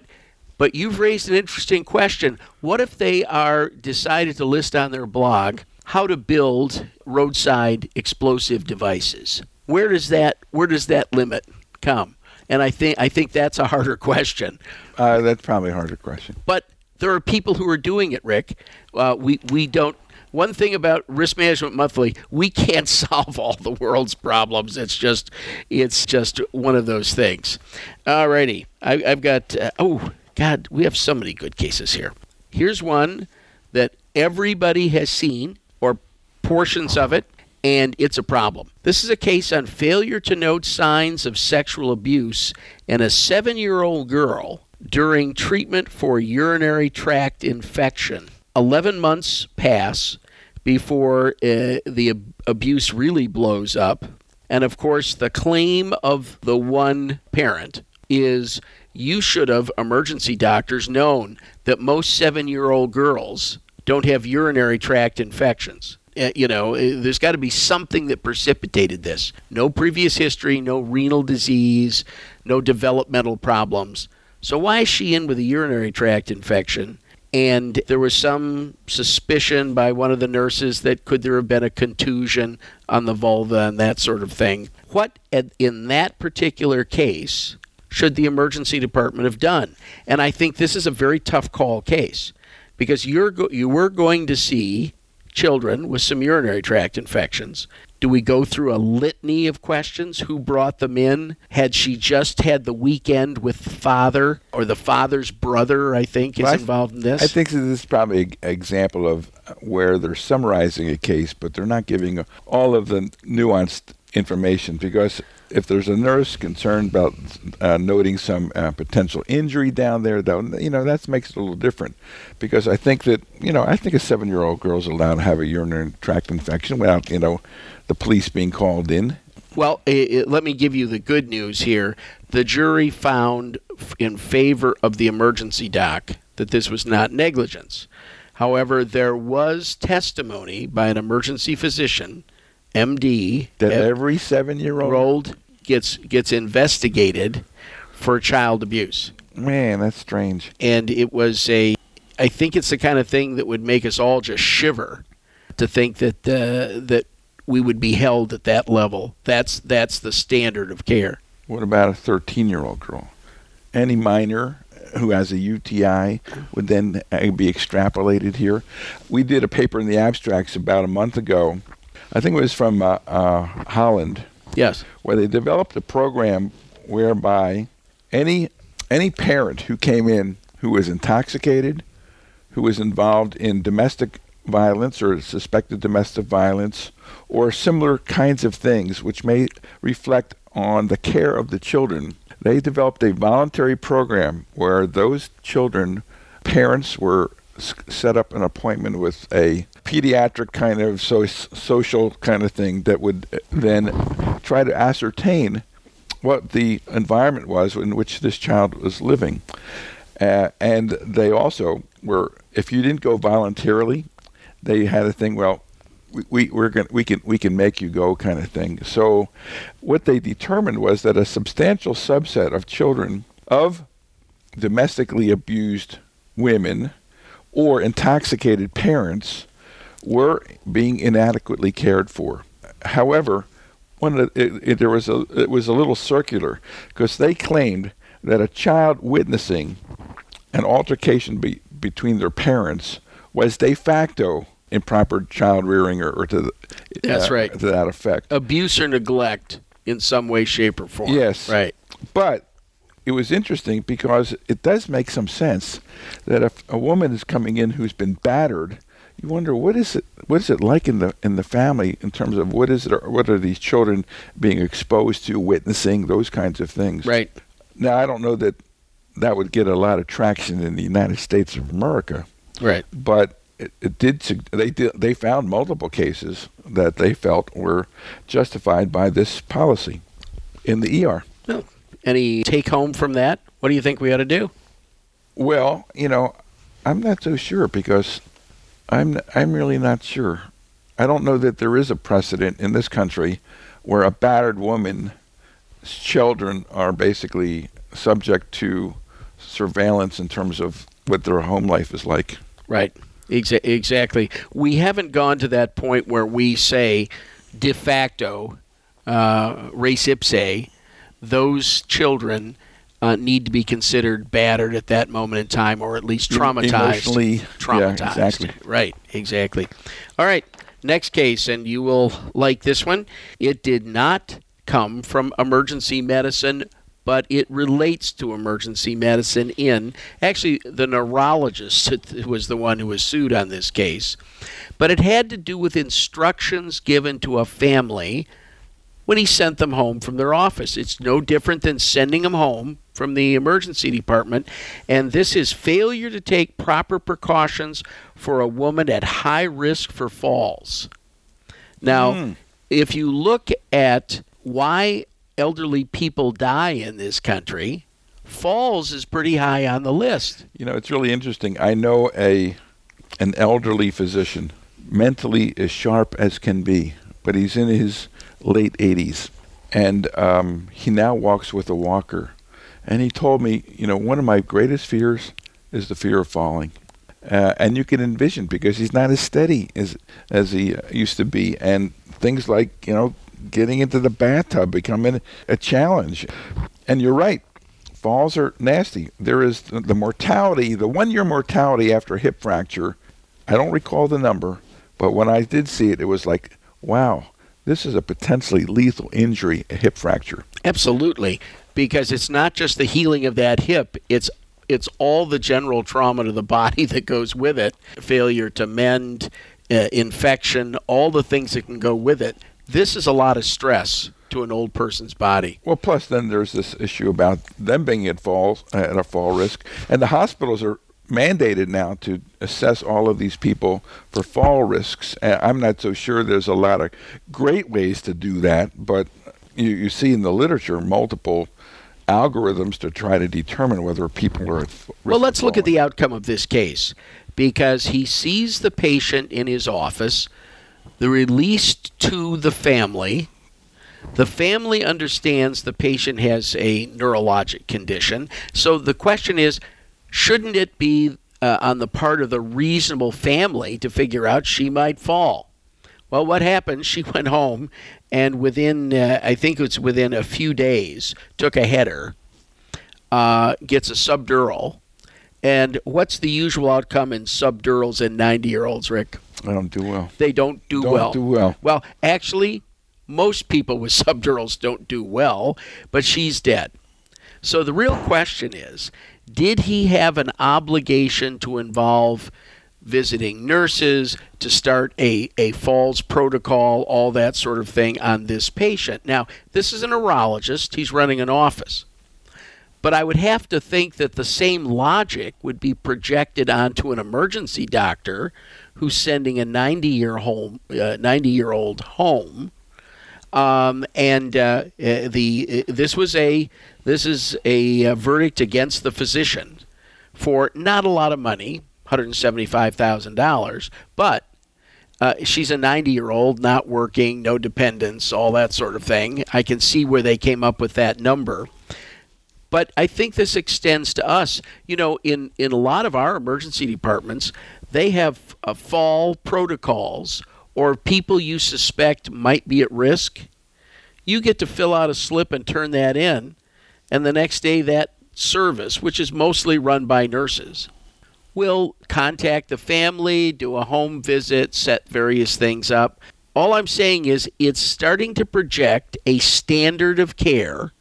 but you've raised an interesting question. What if they are decided to list on their blog how to build roadside explosive devices? Where does that where does that limit come? And I think I think that's a harder question. Uh, that's probably a harder question. But there are people who are doing it, Rick. Uh, we we don't. One thing about Risk Management Monthly, we can't solve all the world's problems. It's just it's just one of those things. All righty, I, I've got. Uh, oh God, we have so many good cases here. Here's one that everybody has seen, or portions of it, and it's a problem. This is a case on failure to note signs of sexual abuse in a seven-year-old girl during treatment for urinary tract infection. Eleven months pass before uh, the ab- abuse really blows up. And, of course, the claim of the one parent is, you should have, emergency doctors, known that most seven-year-old girls don't have urinary tract infections. Uh, you know, there's got to be something that precipitated this. No previous history, no renal disease, no developmental problems. So why is she in with a urinary tract infection? And there was some suspicion by one of the nurses that could there have been a contusion on the vulva and that sort of thing. What in that particular case should the emergency department have done? And I think this is a very tough call case, because you're go- you were going to see children with some urinary tract infections. Do we go through a litany of questions? Who brought them in? Had she just had the weekend with the father, or the father's brother, I think, is well, involved in this? I think this is probably an example of where they're summarizing a case, but they're not giving all of the nuanced information, because if there's a nurse concerned about uh, noting some uh, potential injury down there, though, you know, that makes it a little different, because I think that, you know, I think a seven-year-old girl's allowed to have a urinary tract infection without, you know, the police being called in. Well, it, it, let me give you the good news here. The jury found f- in favor of the emergency doc that this was not negligence. However, there was testimony by an emergency physician, M D, that every seven-year-old gets gets investigated for child abuse. Man, that's strange. And it was a, I think it's the kind of thing that would make us all just shiver to think that uh, that we would be held at that level. That's that's the standard of care. What about a thirteen-year-old girl? Any minor who has a U T I would then be extrapolated here. We did a paper in the abstracts about a month ago. I think it was from uh, uh, Holland. Yes. Where they developed a program whereby any any parent who came in who was intoxicated, who was involved in domestic violence or suspected domestic violence or similar kinds of things which may reflect on the care of the children, they developed a voluntary program where those children, parents were set up an appointment with a pediatric kind of so- social kind of thing that would then try to ascertain what the environment was in which this child was living. Uh, and they also were, if you didn't go voluntarily, they had a thing, well, we, we, we're gonna, we can we can make you go kind of thing. So what they determined was that a substantial subset of children of domestically abused women or intoxicated parents were being inadequately cared for. However, one of the, it, it, there was a, it was a little circular because they claimed that a child witnessing an altercation be, between their parents was de facto improper child rearing or, or to, the, That's uh, right. to that effect. Abuse or neglect in some way, shape, or form. Yes. Right. But it was interesting because it does make some sense that if a woman is coming in who's been battered, you wonder what is it what is it like in the in the family in terms of what is it what are these children being exposed to, witnessing, those kinds of things. Right. Now I don't know that that would get a lot of traction in the United States of America. Right. But it, it did they did, they found multiple cases that they felt were justified by this policy in the E R. Oh. Any take home from that? What do you think we ought to do? Well, you know, I'm not so sure because I'm I'm really not sure. I don't know that there is a precedent in this country where a battered woman's children are basically subject to surveillance in terms of what their home life is like. Right. Exa- exactly. We haven't gone to that point where we say de facto, uh, res ipsa, those children uh, need to be considered battered at that moment in time, or at least traumatized. Emotionally traumatized. Yeah, exactly. Right, exactly. All right, next case, and you will like this one. It did not come from emergency medicine, but it relates to emergency medicine in, actually, the neurologist was the one who was sued on this case. But it had to do with instructions given to a family when he sent them home from their office. It's no different than sending them home from the emergency department. And this is failure to take proper precautions for a woman at high risk for falls. Now, mm. if you look at why elderly people die in this country, falls is pretty high on the list. You know, it's really interesting. I know a an elderly physician, mentally as sharp as can be, but he's in his late eighties, and um, he now walks with a walker. And he told me, you know, one of my greatest fears is the fear of falling. Uh, and you can envision, because he's not as steady as as he uh, used to be, and things like, you know, getting into the bathtub becoming a challenge. And you're right, falls are nasty. There is the, the mortality, the one-year mortality after a hip fracture. I don't recall the number, but when I did see it, it was like, wow. This is a potentially lethal injury, a hip fracture. Absolutely, because it's not just the healing of that hip. It's it's all the general trauma to the body that goes with it, failure to mend, uh, infection, all the things that can go with it. This is a lot of stress to an old person's body. Well, plus then there's this issue about them being at, falls, uh, at a fall risk, and the hospitals are mandated now to assess all of these people for fall risks. I'm not so sure there's a lot of great ways to do that, but you, you see in the literature multiple algorithms to try to determine whether people are at risk. Well, let's look at the outcome of this case, because he sees the patient in his office, they're released to the family, The family understands the patient has a neurologic condition. So the question is, shouldn't it be uh, on the part of the reasonable family to figure out she might fall? Well, what happened? She went home and within, uh, I think it's within a few days, took a header, uh, gets a subdural. And what's the usual outcome in subdurals in ninety-year-olds, Rick? They don't do well. They don't do don't well. Don't do well. Well, actually, most people with subdurals don't do well, but she's dead. So the real question is, did he have an obligation to involve visiting nurses, to start a, a falls protocol, all that sort of thing on this patient? Now, this is a neurologist. He's running an office. But I would have to think that the same logic would be projected onto an emergency doctor who's sending a ninety-year-old home. Um, and uh, the this was a this is a verdict against the physician for not a lot of money, one hundred seventy-five thousand dollars. But uh, she's a ninety-year-old, not working, no dependents, all that sort of thing. I can see where they came up with that number. But I think this extends to us. You know, in, in a lot of our emergency departments, they have uh, fall protocols or people you suspect might be at risk. You get to fill out a slip and turn that in. And the next day, that service, which is mostly run by nurses, will contact the family, do a home visit, set various things up. All I'm saying is it's starting to project a standard of care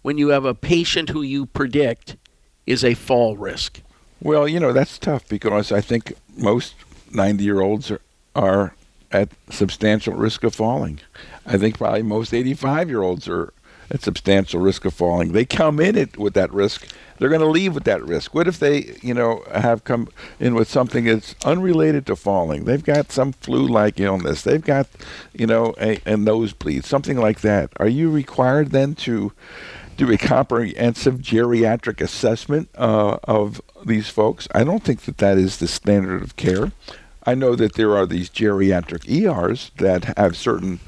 when you have a patient who you predict is a fall risk? Well, you know, that's tough because I think most ninety-year-olds are, are at substantial risk of falling. I think probably most eighty-five-year-olds are at substantial risk of falling. They come in it with that risk. They're going to leave with that risk. What if they, you know, have come in with something that's unrelated to falling? They've got some flu-like illness. They've got, you know, a, a nosebleed, something like that. Are you required then to do a comprehensive geriatric assessment uh, of these folks? I don't think that that is the standard of care. I know that there are these geriatric E Rs that have certain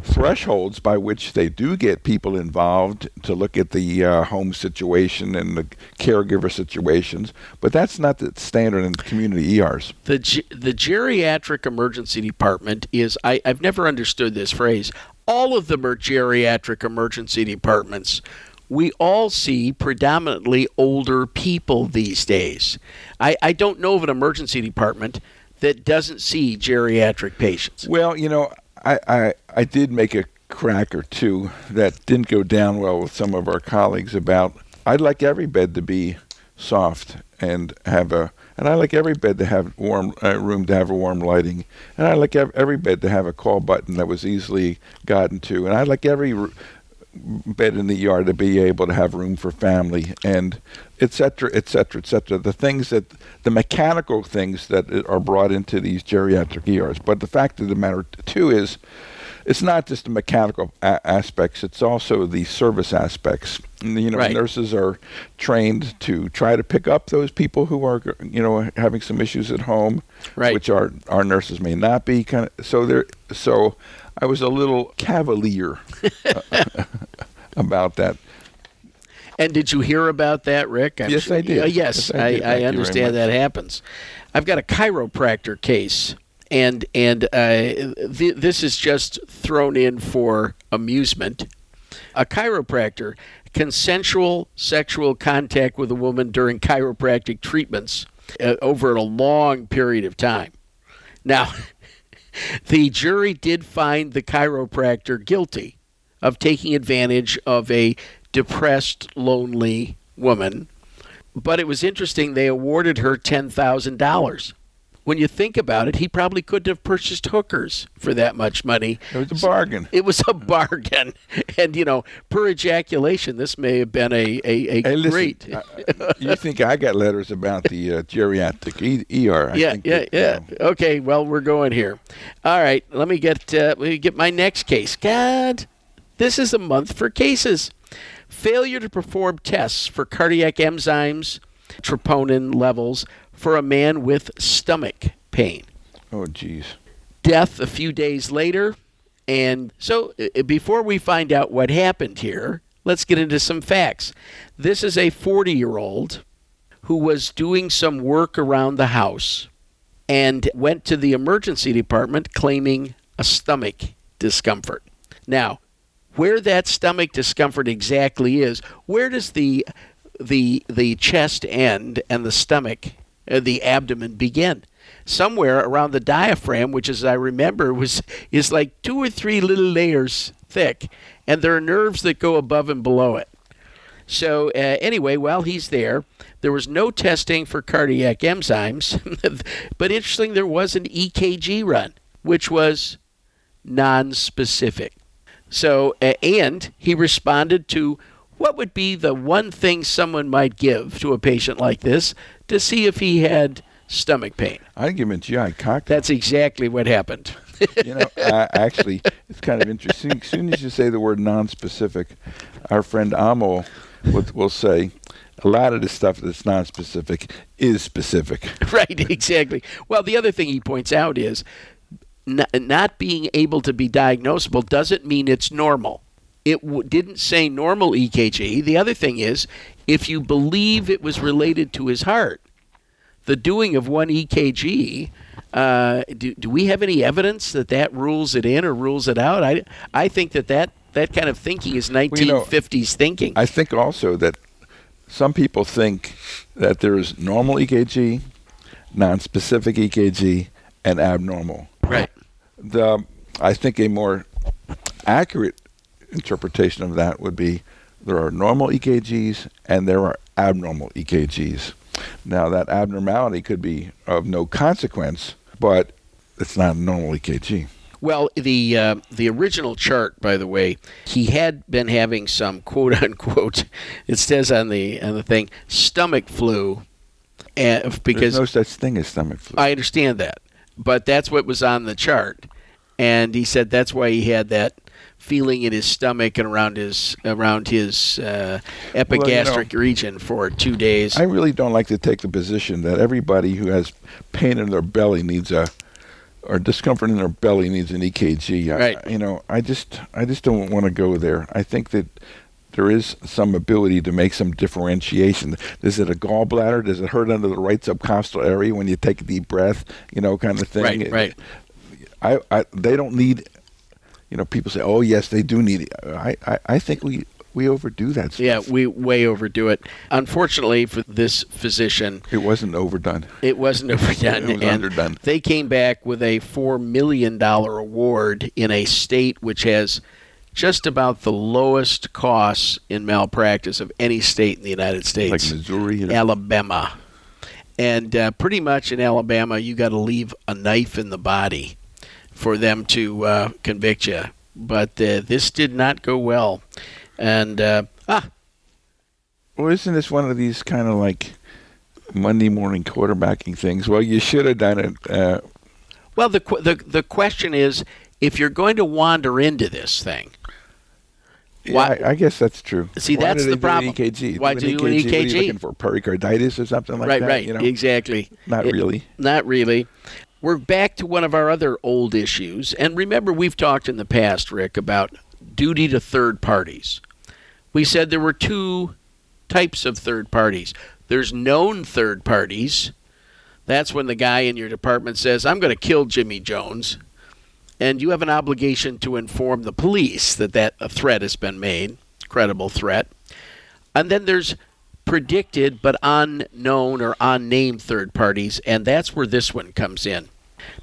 thresholds by which they do get people involved to look at the uh, home situation and the caregiver situations, but that's not the standard in the community E Rs. The ge- the geriatric emergency department is, I, I've never understood this phrase, all of them are geriatric emergency departments. We all see predominantly older people these days. I, I don't know of an emergency department that doesn't see geriatric patients. Well, you know, I, I, I did make a crack or two that didn't go down well with some of our colleagues about I'd like every bed to be soft and have a, and I like every bed to have warm uh, room to have a warm lighting, and I like every bed to have a call button that was easily gotten to, and I like every r- bed in the yard to be able to have room for family, and et cetera, et cetera, et cetera. The things that, the mechanical things that are brought into these geriatric E Rs. But the fact of the matter, too, is it's not just the mechanical a- aspects, it's also the service aspects. And, you know, right. Nurses are trained to try to pick up those people who are, you know, having some issues at home, right. Which our, our nurses may not be. Kind of, so there, so I was a little cavalier about that. And did you hear about that, Rick? I'm yes, sure. I did. Uh, yes, yes, I did. I, I understand that happens. I've got a chiropractor case. And and uh, th- this is just thrown in for amusement. A chiropractor, consensual sexual contact with a woman during chiropractic treatments uh, over a long period of time. Now, the jury did find the chiropractor guilty of taking advantage of a depressed, lonely woman. But it was interesting, they awarded her ten thousand dollars. When you think about it, he probably couldn't have purchased hookers for that much money. It was a bargain. It was a bargain. And, you know, per ejaculation, this may have been a, a, a hey, great... Listen, uh, you think I got letters about the uh, geriatric e- ER. I yeah, think yeah, that, yeah. You know. Okay, well, we're going here. All right, let me get uh, let me get my next case. God, this is a month for cases. Failure to perform tests for cardiac enzymes, troponin levels, for a man with stomach pain. Oh, geez. Death a few days later, And so before we find out what happened here, let's get into some facts. This is a forty-year-old who was doing some work around the house and went to the emergency department claiming a stomach discomfort. Now, where that stomach discomfort exactly is, where does the the the chest end and the stomach, uh, the abdomen begin? Somewhere around the diaphragm, which, as I remember, was is like two or three little layers thick, and there are nerves that go above and below it. So uh, anyway, while he's there, there was no testing for cardiac enzymes, but interesting, there was an E K G run, which was nonspecific. So, uh, and he responded to what would be the one thing someone might give to a patient like this to see if he had stomach pain. I'd give him a G I cocktail. That's exactly what happened. You know, I, actually, it's kind of interesting. As soon as you say the word nonspecific, our friend Amo will, will say, a lot of the stuff that's nonspecific is specific. Right, exactly. Well, the other thing he points out is n- not being able to be diagnosable doesn't mean it's normal. It w- didn't say normal E K G. The other thing is, if you believe it was related to his heart, the doing of one E K G, uh, do, do we have any evidence that that rules it in or rules it out? I, I think that, that that kind of thinking is nineteen fifties well, you know, thinking. I think also that some people think that there is normal E K G, non-specific E K G, and abnormal. Right. The I think a more accurate interpretation of that would be there are normal E K Gs and there are abnormal E K Gs. Now, that abnormality could be of no consequence, but it's not a normal E K G. Well, the uh, the original chart, by the way, he had been having some quote unquote, it says on the on the thing, stomach flu, uh, because there's no such thing as stomach flu. I understand that, but that's what was on the chart, and he said that's why he had that feeling in his stomach and around his around his uh, epigastric well, you know, region for two days. I really don't like to take the position that everybody who has pain in their belly needs a or discomfort in their belly needs an E K G. Right. I, you know, I just I just don't want to go there. I think that there is some ability to make some differentiation. Is it a gallbladder? Does it hurt under the right subcostal area when you take a deep breath? You know, kind of thing. Right. It, right. I, I they don't need. You know, people say, "Oh, yes, they do need it." I, I, I think we, we overdo that stuff. Yeah, we way overdo it. Unfortunately for this physician, it wasn't overdone. It wasn't overdone. It was underdone. They came back with a four million dollar award in a state which has just about the lowest costs in malpractice of any state in the United States, like Missouri, you know? Alabama, and uh, pretty much in Alabama, you got to leave a knife in the body for them to uh, convict you. But uh, this did not go well. And, uh, ah. Well, isn't this one of these kind of like Monday morning quarterbacking things? Well, you should have done it. Uh. Well, the, the the question is, if you're going to wander into this thing. Yeah, why, I, I guess that's true. See, why that's the problem. E K G? Why do you do an E K G? What are you looking for, pericarditis or something like right, that? Right, right, you know? Exactly. Not it, really. Not really. We're back to one of our other old issues. And remember, we've talked in the past, Rick, about duty to third parties. We said there were two types of third parties. There's known third parties. That's when the guy in your department says, "I'm going to kill Jimmy Jones." And you have an obligation to inform the police that that a threat has been made, credible threat. And then there's predicted but unknown or unnamed third parties, and that's where this one comes in.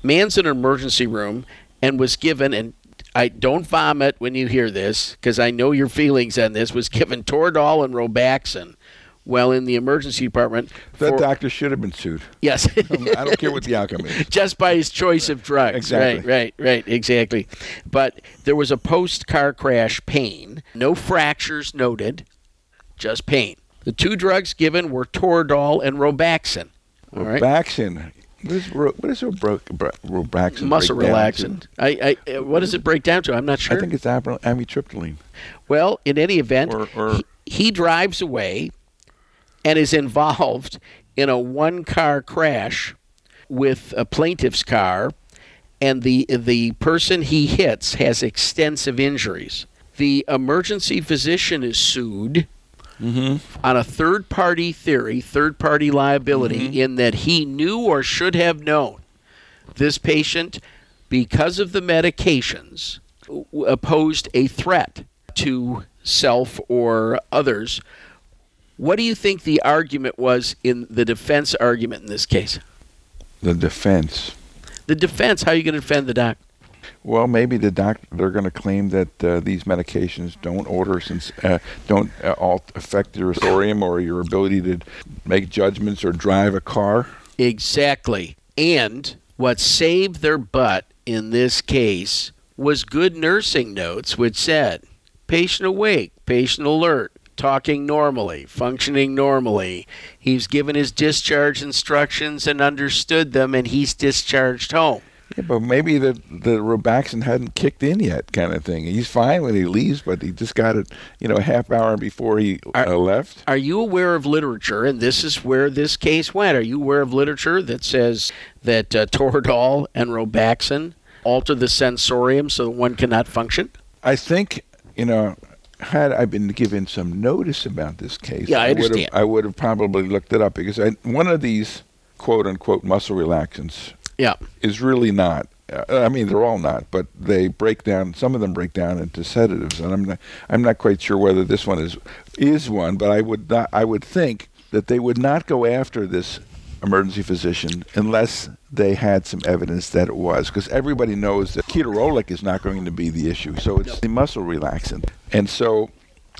Man's in an emergency room and was given, and I don't vomit when you hear this because I know your feelings on this, was given Toradol and Robaxin while in the emergency department. That for, doctor should have been sued. Yes. I don't care what the outcome is. Just by his choice of drugs. Exactly. Right, right, right, exactly. But there was a post-car crash pain. No fractures noted, just pain. The two drugs given were Toradol and Robaxin. All right? Robaxin. What is, ro- what is ro- bro- bro- Robaxin? Muscle relaxant. I, I, what does it break down to? I'm not sure. I think it's amitriptyline. Well, in any event, or, or he, he drives away and is involved in a one-car crash with a plaintiff's car and the the person he hits has extensive injuries. The emergency physician is sued mm-hmm. on a third-party theory, third-party liability, mm-hmm. in that he knew or should have known this patient, because of the medications, posed a threat to self or others. What do you think the argument was in the defense argument in this case? The defense. The defense. How are you going to defend the doc? Well, maybe the doc. They're going to claim that uh, these medications don't alter, since uh, don't uh, alt- affect your authorium or your ability to make judgments or drive a car. Exactly. And what saved their butt in this case was good nursing notes, which said patient awake, patient alert, talking normally, functioning normally. He's given his discharge instructions and understood them, and he's discharged home. Yeah, but maybe the the Robaxin hadn't kicked in yet, kind of thing. He's fine when he leaves, but he just got it, you know, a half hour before he are, uh, left. Are you aware of literature, and this is where this case went, are you aware of literature that says that uh, Toradol and Robaxin alter the sensorium so that one cannot function? I think, you know... had I been given some notice about this case, yeah, I, I, would have, I would have probably looked it up, because I, one of these quote-unquote muscle relaxants yeah. is really not. Uh, I mean, they're all not, but they break down. Some of them break down into sedatives, and I'm not. I'm not quite sure whether this one is is one. But I would not. I would think that they would not go after this emergency physician unless they had some evidence that it was, because everybody knows that ketorolac is not going to be the issue, so it's the muscle relaxant. And so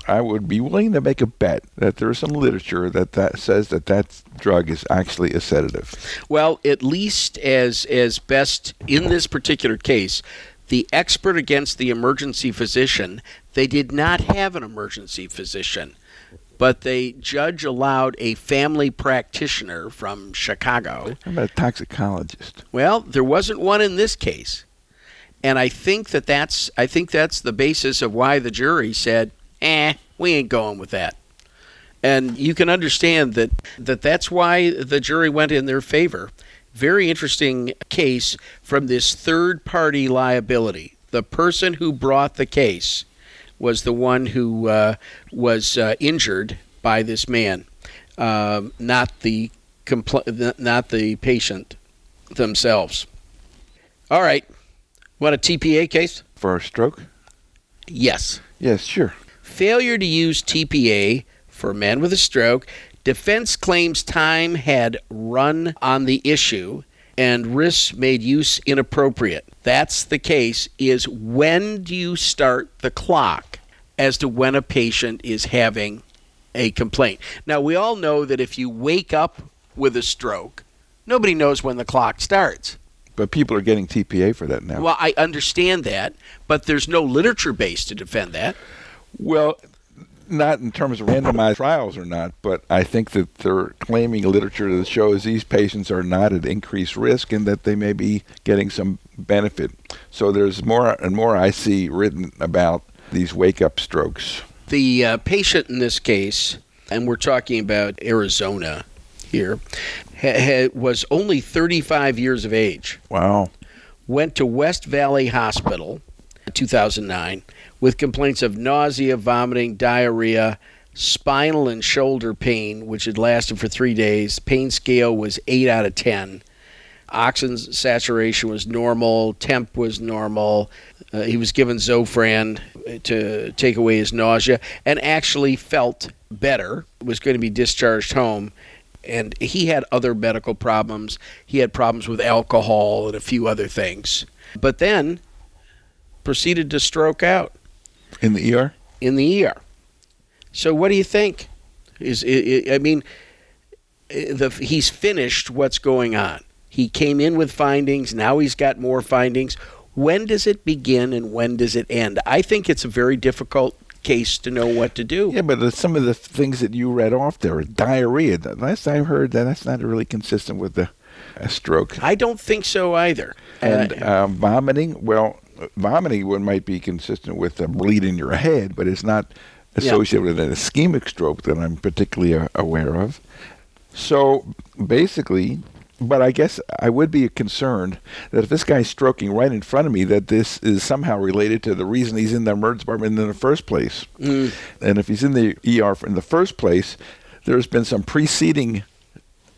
I would be willing to make a bet that there is some literature that, that says that that drug is actually a sedative. Well, at least as as best in this particular case, the expert against the emergency physician, they did not have an emergency physician, but the judge allowed a family practitioner from Chicago. How about a toxicologist? Well, there wasn't one in this case. And I think that that's I think that's the basis of why the jury said, eh, we ain't going with that. And you can understand that, that that's why the jury went in their favor. Very interesting case from this third-party liability. The person who brought the case was the one who uh, was uh, injured by this man, uh, not the compl- not the patient themselves. All right. Want a T P A case? For a stroke? Yes. Yes, sure. Failure to use T P A for a man with a stroke. Defense claims time had run on the issue and risks made use inappropriate. That's the case, is when do you start the clock as to when a patient is having a complaint? Now, we all know that if you wake up with a stroke, nobody knows when the clock starts. But people are getting T P A for that now. Well, I understand that, but there's no literature base to defend that. Well, not in terms of randomized trials or not, but I think that they're claiming literature that shows these patients are not at increased risk and that they may be getting some benefit. So there's more and more I see written about these wake-up strokes. The uh, patient in this case, and we're talking about Arizona here, was only thirty-five years of age. Wow. Went to West Valley Hospital in two thousand nine with complaints of nausea, vomiting, diarrhea, spinal and shoulder pain, which had lasted for three days. Pain scale was eight out of ten. Oxygen saturation was normal. Temp was normal. Uh, he was given Zofran to take away his nausea and actually felt better. Was going to be discharged home. And he had other medical problems. He had problems with alcohol and a few other things. But then proceeded to stroke out. In the E R? In the E R. So what do you think? Is it, I mean, the, he's finished what's going on. He came in with findings. Now he's got more findings. When does it begin and when does it end? I think it's a very difficult case to know what to do. Yeah, but some of the things that you read off there, diarrhea. Last I heard that, that's not really consistent with the a stroke. I don't think so either. And uh, uh, vomiting. Well, vomiting would might be consistent with a bleed in your head, but it's not associated yeah. with an ischemic stroke that I'm particularly uh, aware of. So basically, But I guess I would be concerned that if this guy's stroking right in front of me, that this is somehow related to the reason he's in the emergency department in the first place. Mm. And if he's in the E R in the first place, there's been some preceding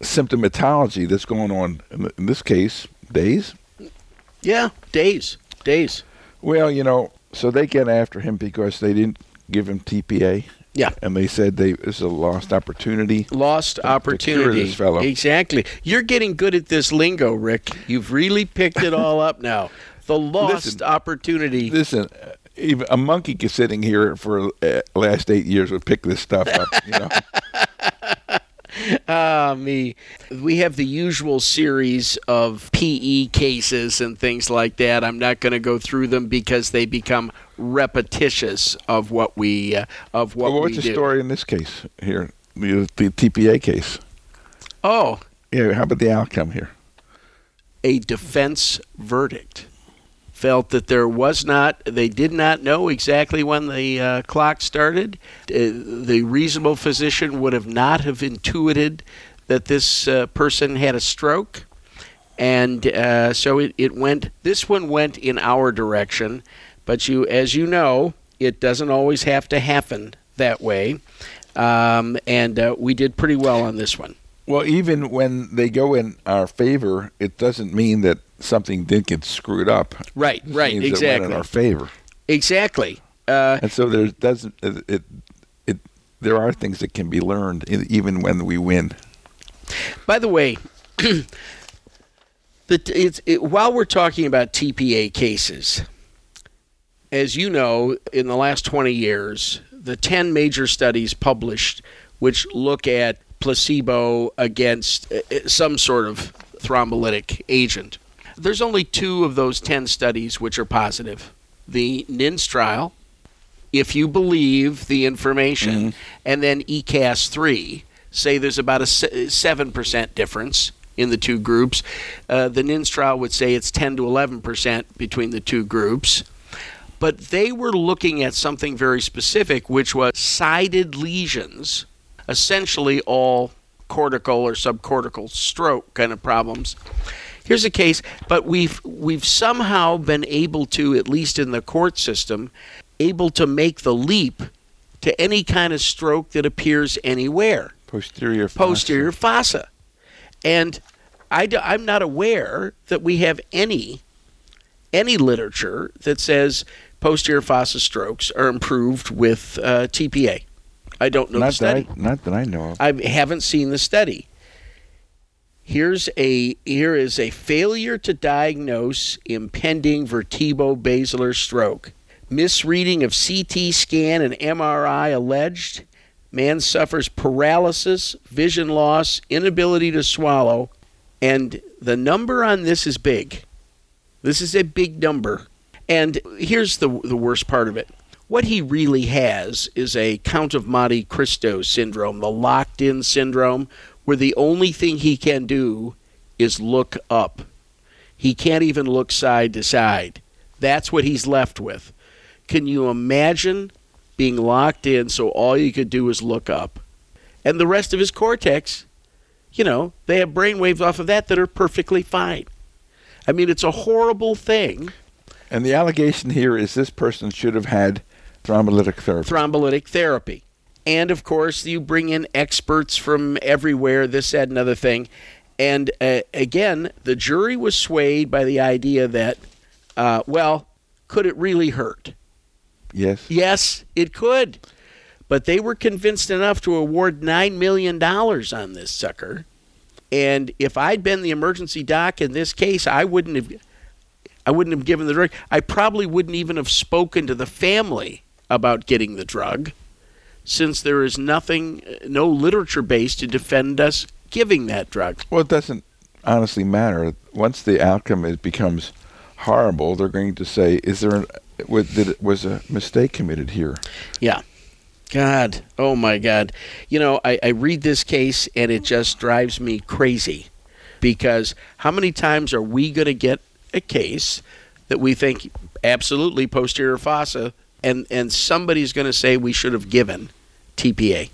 symptomatology that's going on, in, in this case, days? Yeah, days, days. Well, you know, so they get after him because they didn't give him T P A. Yeah. And they said they it's a lost opportunity. Lost to, opportunity. To cure this fellow. Exactly. You're getting good at this lingo, Rick. You've really picked it all up now. The lost listen, opportunity. Listen, even a monkey sitting here for uh, last eight years would pick this stuff up, you know. Ah, uh, me. We have the usual series of P E cases and things like that. I'm not going to go through them because they become repetitious of what we uh, of what well, what's we the do. Story in this case here, the, the T P A case? Oh, yeah. How about the outcome here? A defense verdict felt that there was not. They did not know exactly when the uh, clock started. Uh, the reasonable physician would have not have intuited that this uh, person had a stroke, and uh, so it, it went. This one went in our direction. But you, as you know, it doesn't always have to happen that way. Um, and uh, we did pretty well on this one. Well, even when they go in our favor, it doesn't mean that something did get screwed up. Right, it right, means exactly. It went in our favor. Exactly. Uh, and so there doesn't it, it there are things that can be learned even when we win. By the way, the it's it, while we're talking about T P A cases. As you know, in the last twenty years, the ten major studies published which look at placebo against some sort of thrombolytic agent. There's only two of those ten studies which are positive. The NINDS trial, if you believe the information, mm-hmm. and then E C A S three, say there's about a seven percent difference in the two groups. Uh, the NINDS trial would say it's ten to eleven percent between the two groups. But they were looking at something very specific, which was sided lesions, essentially all cortical or subcortical stroke kind of problems. Here's a case, but we've we've somehow been able to, at least in the court system, able to make the leap to any kind of stroke that appears anywhere. Posterior fossa. Posterior fossa. And I do, I'm not aware that we have any any literature that says posterior fossa strokes are improved with uh, T P A. I don't know not the study. That I, not that I know of. I haven't seen the study. Here's a here is a failure to diagnose impending vertebro-basilar stroke. Misreading of C T scan and M R I alleged. Man suffers paralysis, vision loss, inability to swallow, and the number on this is big. This is a big number. And here's the the worst part of it. What he really has is a Count of Monte Cristo syndrome, the locked-in syndrome, where the only thing he can do is look up. He can't even look side to side. That's what he's left with. Can you imagine being locked in so all you could do is look up? And the rest of his cortex, you know, they have brainwaves off of that that are perfectly fine. I mean, it's a horrible thing. And the allegation here is this person should have had thrombolytic therapy. Thrombolytic therapy. And, of course, you bring in experts from everywhere, this, that, and other thing. And, uh, again, the jury was swayed by the idea that, uh, well, could it really hurt? Yes. Yes, it could. But they were convinced enough to award nine million dollars on this sucker. And if I'd been the emergency doc in this case, I wouldn't have I wouldn't have given the drug. I probably wouldn't even have spoken to the family about getting the drug, since there is nothing, no literature base to defend us giving that drug. Well, it doesn't honestly matter. Once the outcome is, becomes horrible, they're going to say, "Is there an, was, did, was a mistake committed here?" Yeah. God, oh my God. You know, I, I read this case and it just drives me crazy, because how many times are we going to get a case that we think absolutely posterior fossa and, and somebody's going to say we should have given T P A?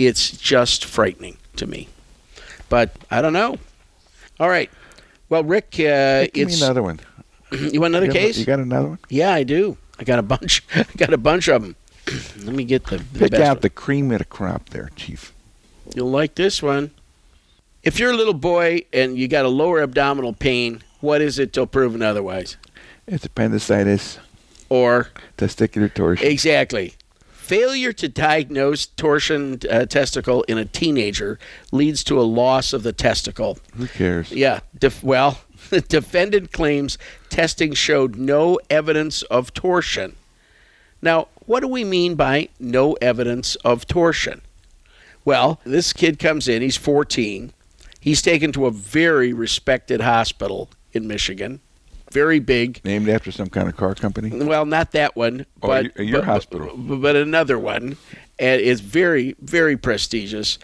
It's just frightening to me. But I don't know. All right. Well, Rick, uh, give it's, me another one. You want another you case? A, you got another one? Yeah, I do. I got a bunch. I got a bunch of them. Let me get the, the pick best out one. The cream of the crop, there, Chief. You'll like this one. If you're a little boy and you got a lower abdominal pain, what is it till proven otherwise? It's appendicitis or testicular torsion. Exactly. Failure to diagnose torsion uh, testicle in a teenager leads to a loss of the testicle. Who cares? Yeah. Def- well, the defendant claims testing showed no evidence of torsion. Now, what do we mean by no evidence of torsion? Well, this kid comes in. He's fourteen. He's taken to a very respected hospital in Michigan. Very big. Named after some kind of car company? Well, not that one. Oh, but, your, your but, hospital. But, but another one. And it's very, very prestigious.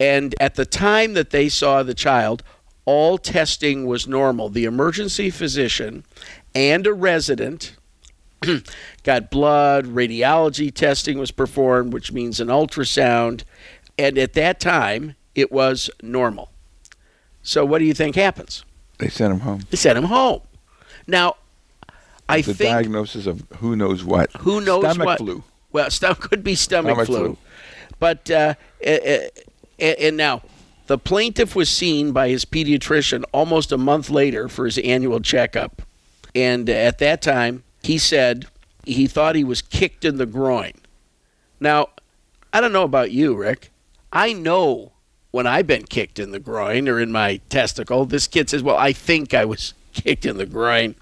And at the time that they saw the child, all testing was normal. The emergency physician and a resident got blood. Radiology testing was performed, which means an ultrasound. And at that time, it was normal. So what do you think happens? They sent him home. They sent him home. Now, I the think... the diagnosis of who knows what. Who knows stomach what. Stomach flu. Well, stomach could be stomach, stomach flu. flu. But, uh, and, and now, the plaintiff was seen by his pediatrician almost a month later for his annual checkup. And at that time, he said he thought he was kicked in the groin. Now, I don't know about you, Rick. I know when I've been kicked in the groin or in my testicle. This kid says, well, I think I was kicked in the groin.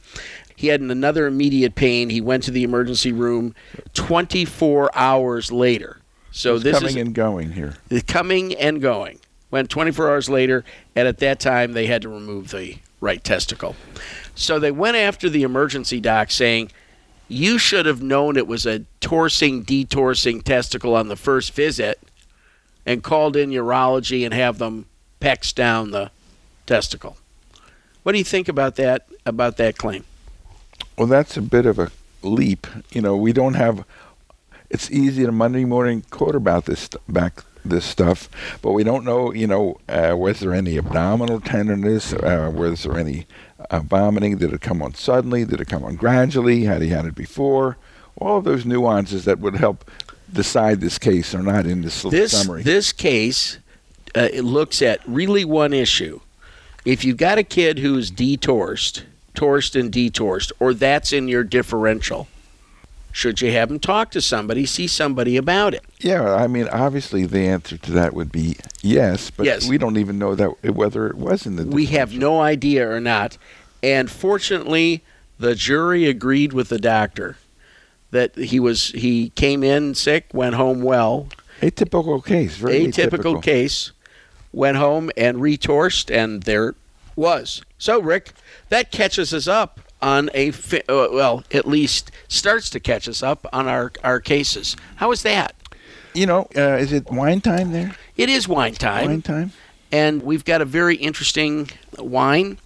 He had another immediate pain. He went to the emergency room twenty-four hours later. So it's this coming is coming and going here. The coming and going. Went twenty-four hours later, and at that time they had to remove the right testicle. So they went after the emergency doc saying, you should have known it was a torsing, detorsing testicle on the first visit and called in urology and have them pex down the testicle. What do you think about that, about that claim? Well, that's a bit of a leap. You know, we don't have, it's easy to Monday morning quote about this back this stuff, but we don't know, you know, uh, was there any abdominal tenderness? Uh, was there any uh, vomiting? Did it come on suddenly? Did it come on gradually? Had he had it before? All of those nuances that would help decide this case are not in this, this summary. This case, uh, it looks at really one issue. If you've got a kid who's detorsed, torsed and detorsed, or that's in your differential, should you have them talk to somebody, see somebody about it? Yeah, I mean, obviously the answer to that would be yes, but yes. We don't even know that whether it was in the differential. We have no idea or not. And fortunately, the jury agreed with the doctor that he was he came in sick, went home well. Atypical case, very atypical. Atypical case. Went home and retorsed, and there it was. So, Rick, that catches us up on a fi- uh, well, at least starts to catch us up on our, our cases. How is that? You know, uh, is it wine time there? It is wine time. Wine time. And we've got a very interesting wine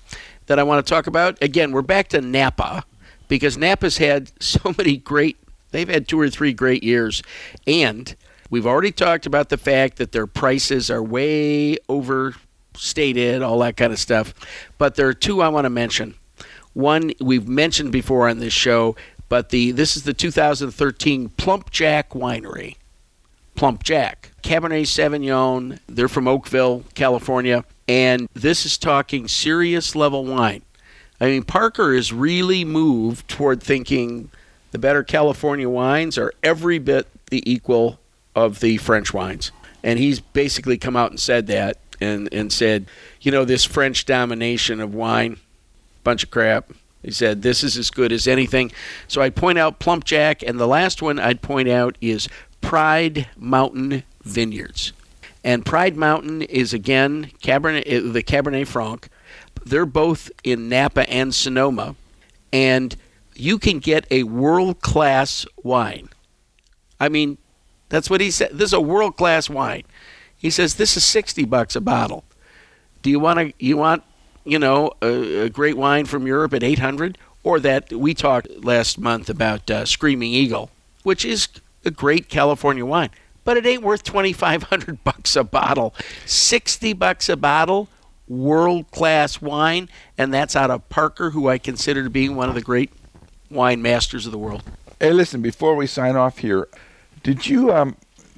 that I want to talk about. Again, we're back to Napa because Napa's had so many great, they've had two or three great years, and we've already talked about the fact that their prices are way overstated, all that kind of stuff. But there are two I want to mention. One we've mentioned before on this show, but the this is the two thousand thirteen Plump Jack Winery. Plump Jack. Cabernet Sauvignon. They're from Oakville, California. And this is talking serious level wine. I mean, Parker is really moved toward thinking the better California wines are every bit the equal of the French wines. And he's basically come out and said that and, and said, you know, this French domination of wine, bunch of crap. He said, this is as good as anything. So I'd point out Plump Jack, and the last one I'd point out is Pride Mountain Vineyards. And Pride Mountain is, again, Cabernet, the Cabernet Franc. They're both in Napa and Sonoma. And you can get a world-class wine. I mean, that's what he said. This is a world-class wine. He says this is sixty bucks a bottle. Do you want to you want, you know, a, a great wine from Europe at eight hundred, or that we talked last month about uh, Screaming Eagle, which is a great California wine, but it ain't worth twenty-five hundred bucks a bottle. sixty bucks a bottle, world-class wine, and that's out of Parker, who I consider to be one of the great wine masters of the world. Hey, listen, before we sign off here, did you, um,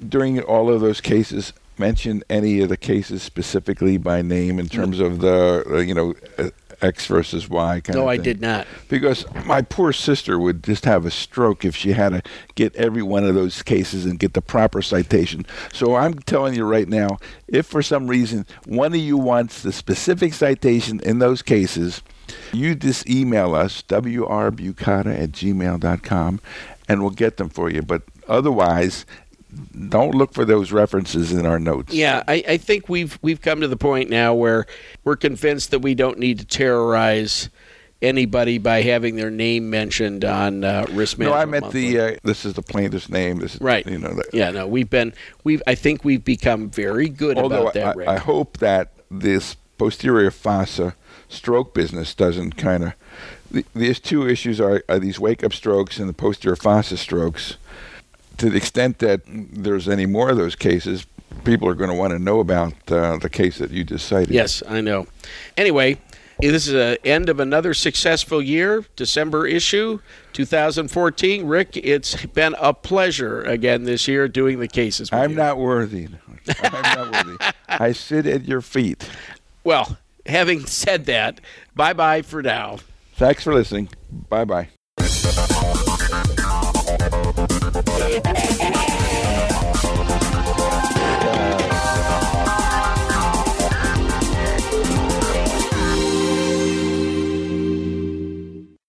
during all of those cases, mention any of the cases specifically by name in terms of the, uh, you know, uh, X versus Y kind no, of thing? No, I did not. Because my poor sister would just have a stroke if she had to get every one of those cases and get the proper citation. So I'm telling you right now, if for some reason one of you wants the specific citation in those cases, you just email us, w r bucata at gmail dot com, and we'll get them for you. But otherwise, don't look for those references in our notes. Yeah, I, I think we've we've come to the point now where we're convinced that we don't need to terrorize anybody by having their name mentioned on uh, risk management. No, I meant monthly. the uh, this is the plaintiff's name. This is, right. You know. The, yeah. No, we've been we've I think we've become very good although about that. I, Rick. I hope that this posterior fossa stroke business doesn't kind of. The, these two issues are, are these wake-up strokes and the posterior fossa strokes. To the extent that there's any more of those cases, people are going to want to know about uh, the case that you just cited. Yes, I know. Anyway, this is the end of another successful year, December issue, two thousand fourteen. Rick, it's been a pleasure again this year doing the cases with I'm you. Not worthy. I'm not worthy. I sit at your feet. Well, having said that, bye-bye for now. Thanks for listening. Bye-bye.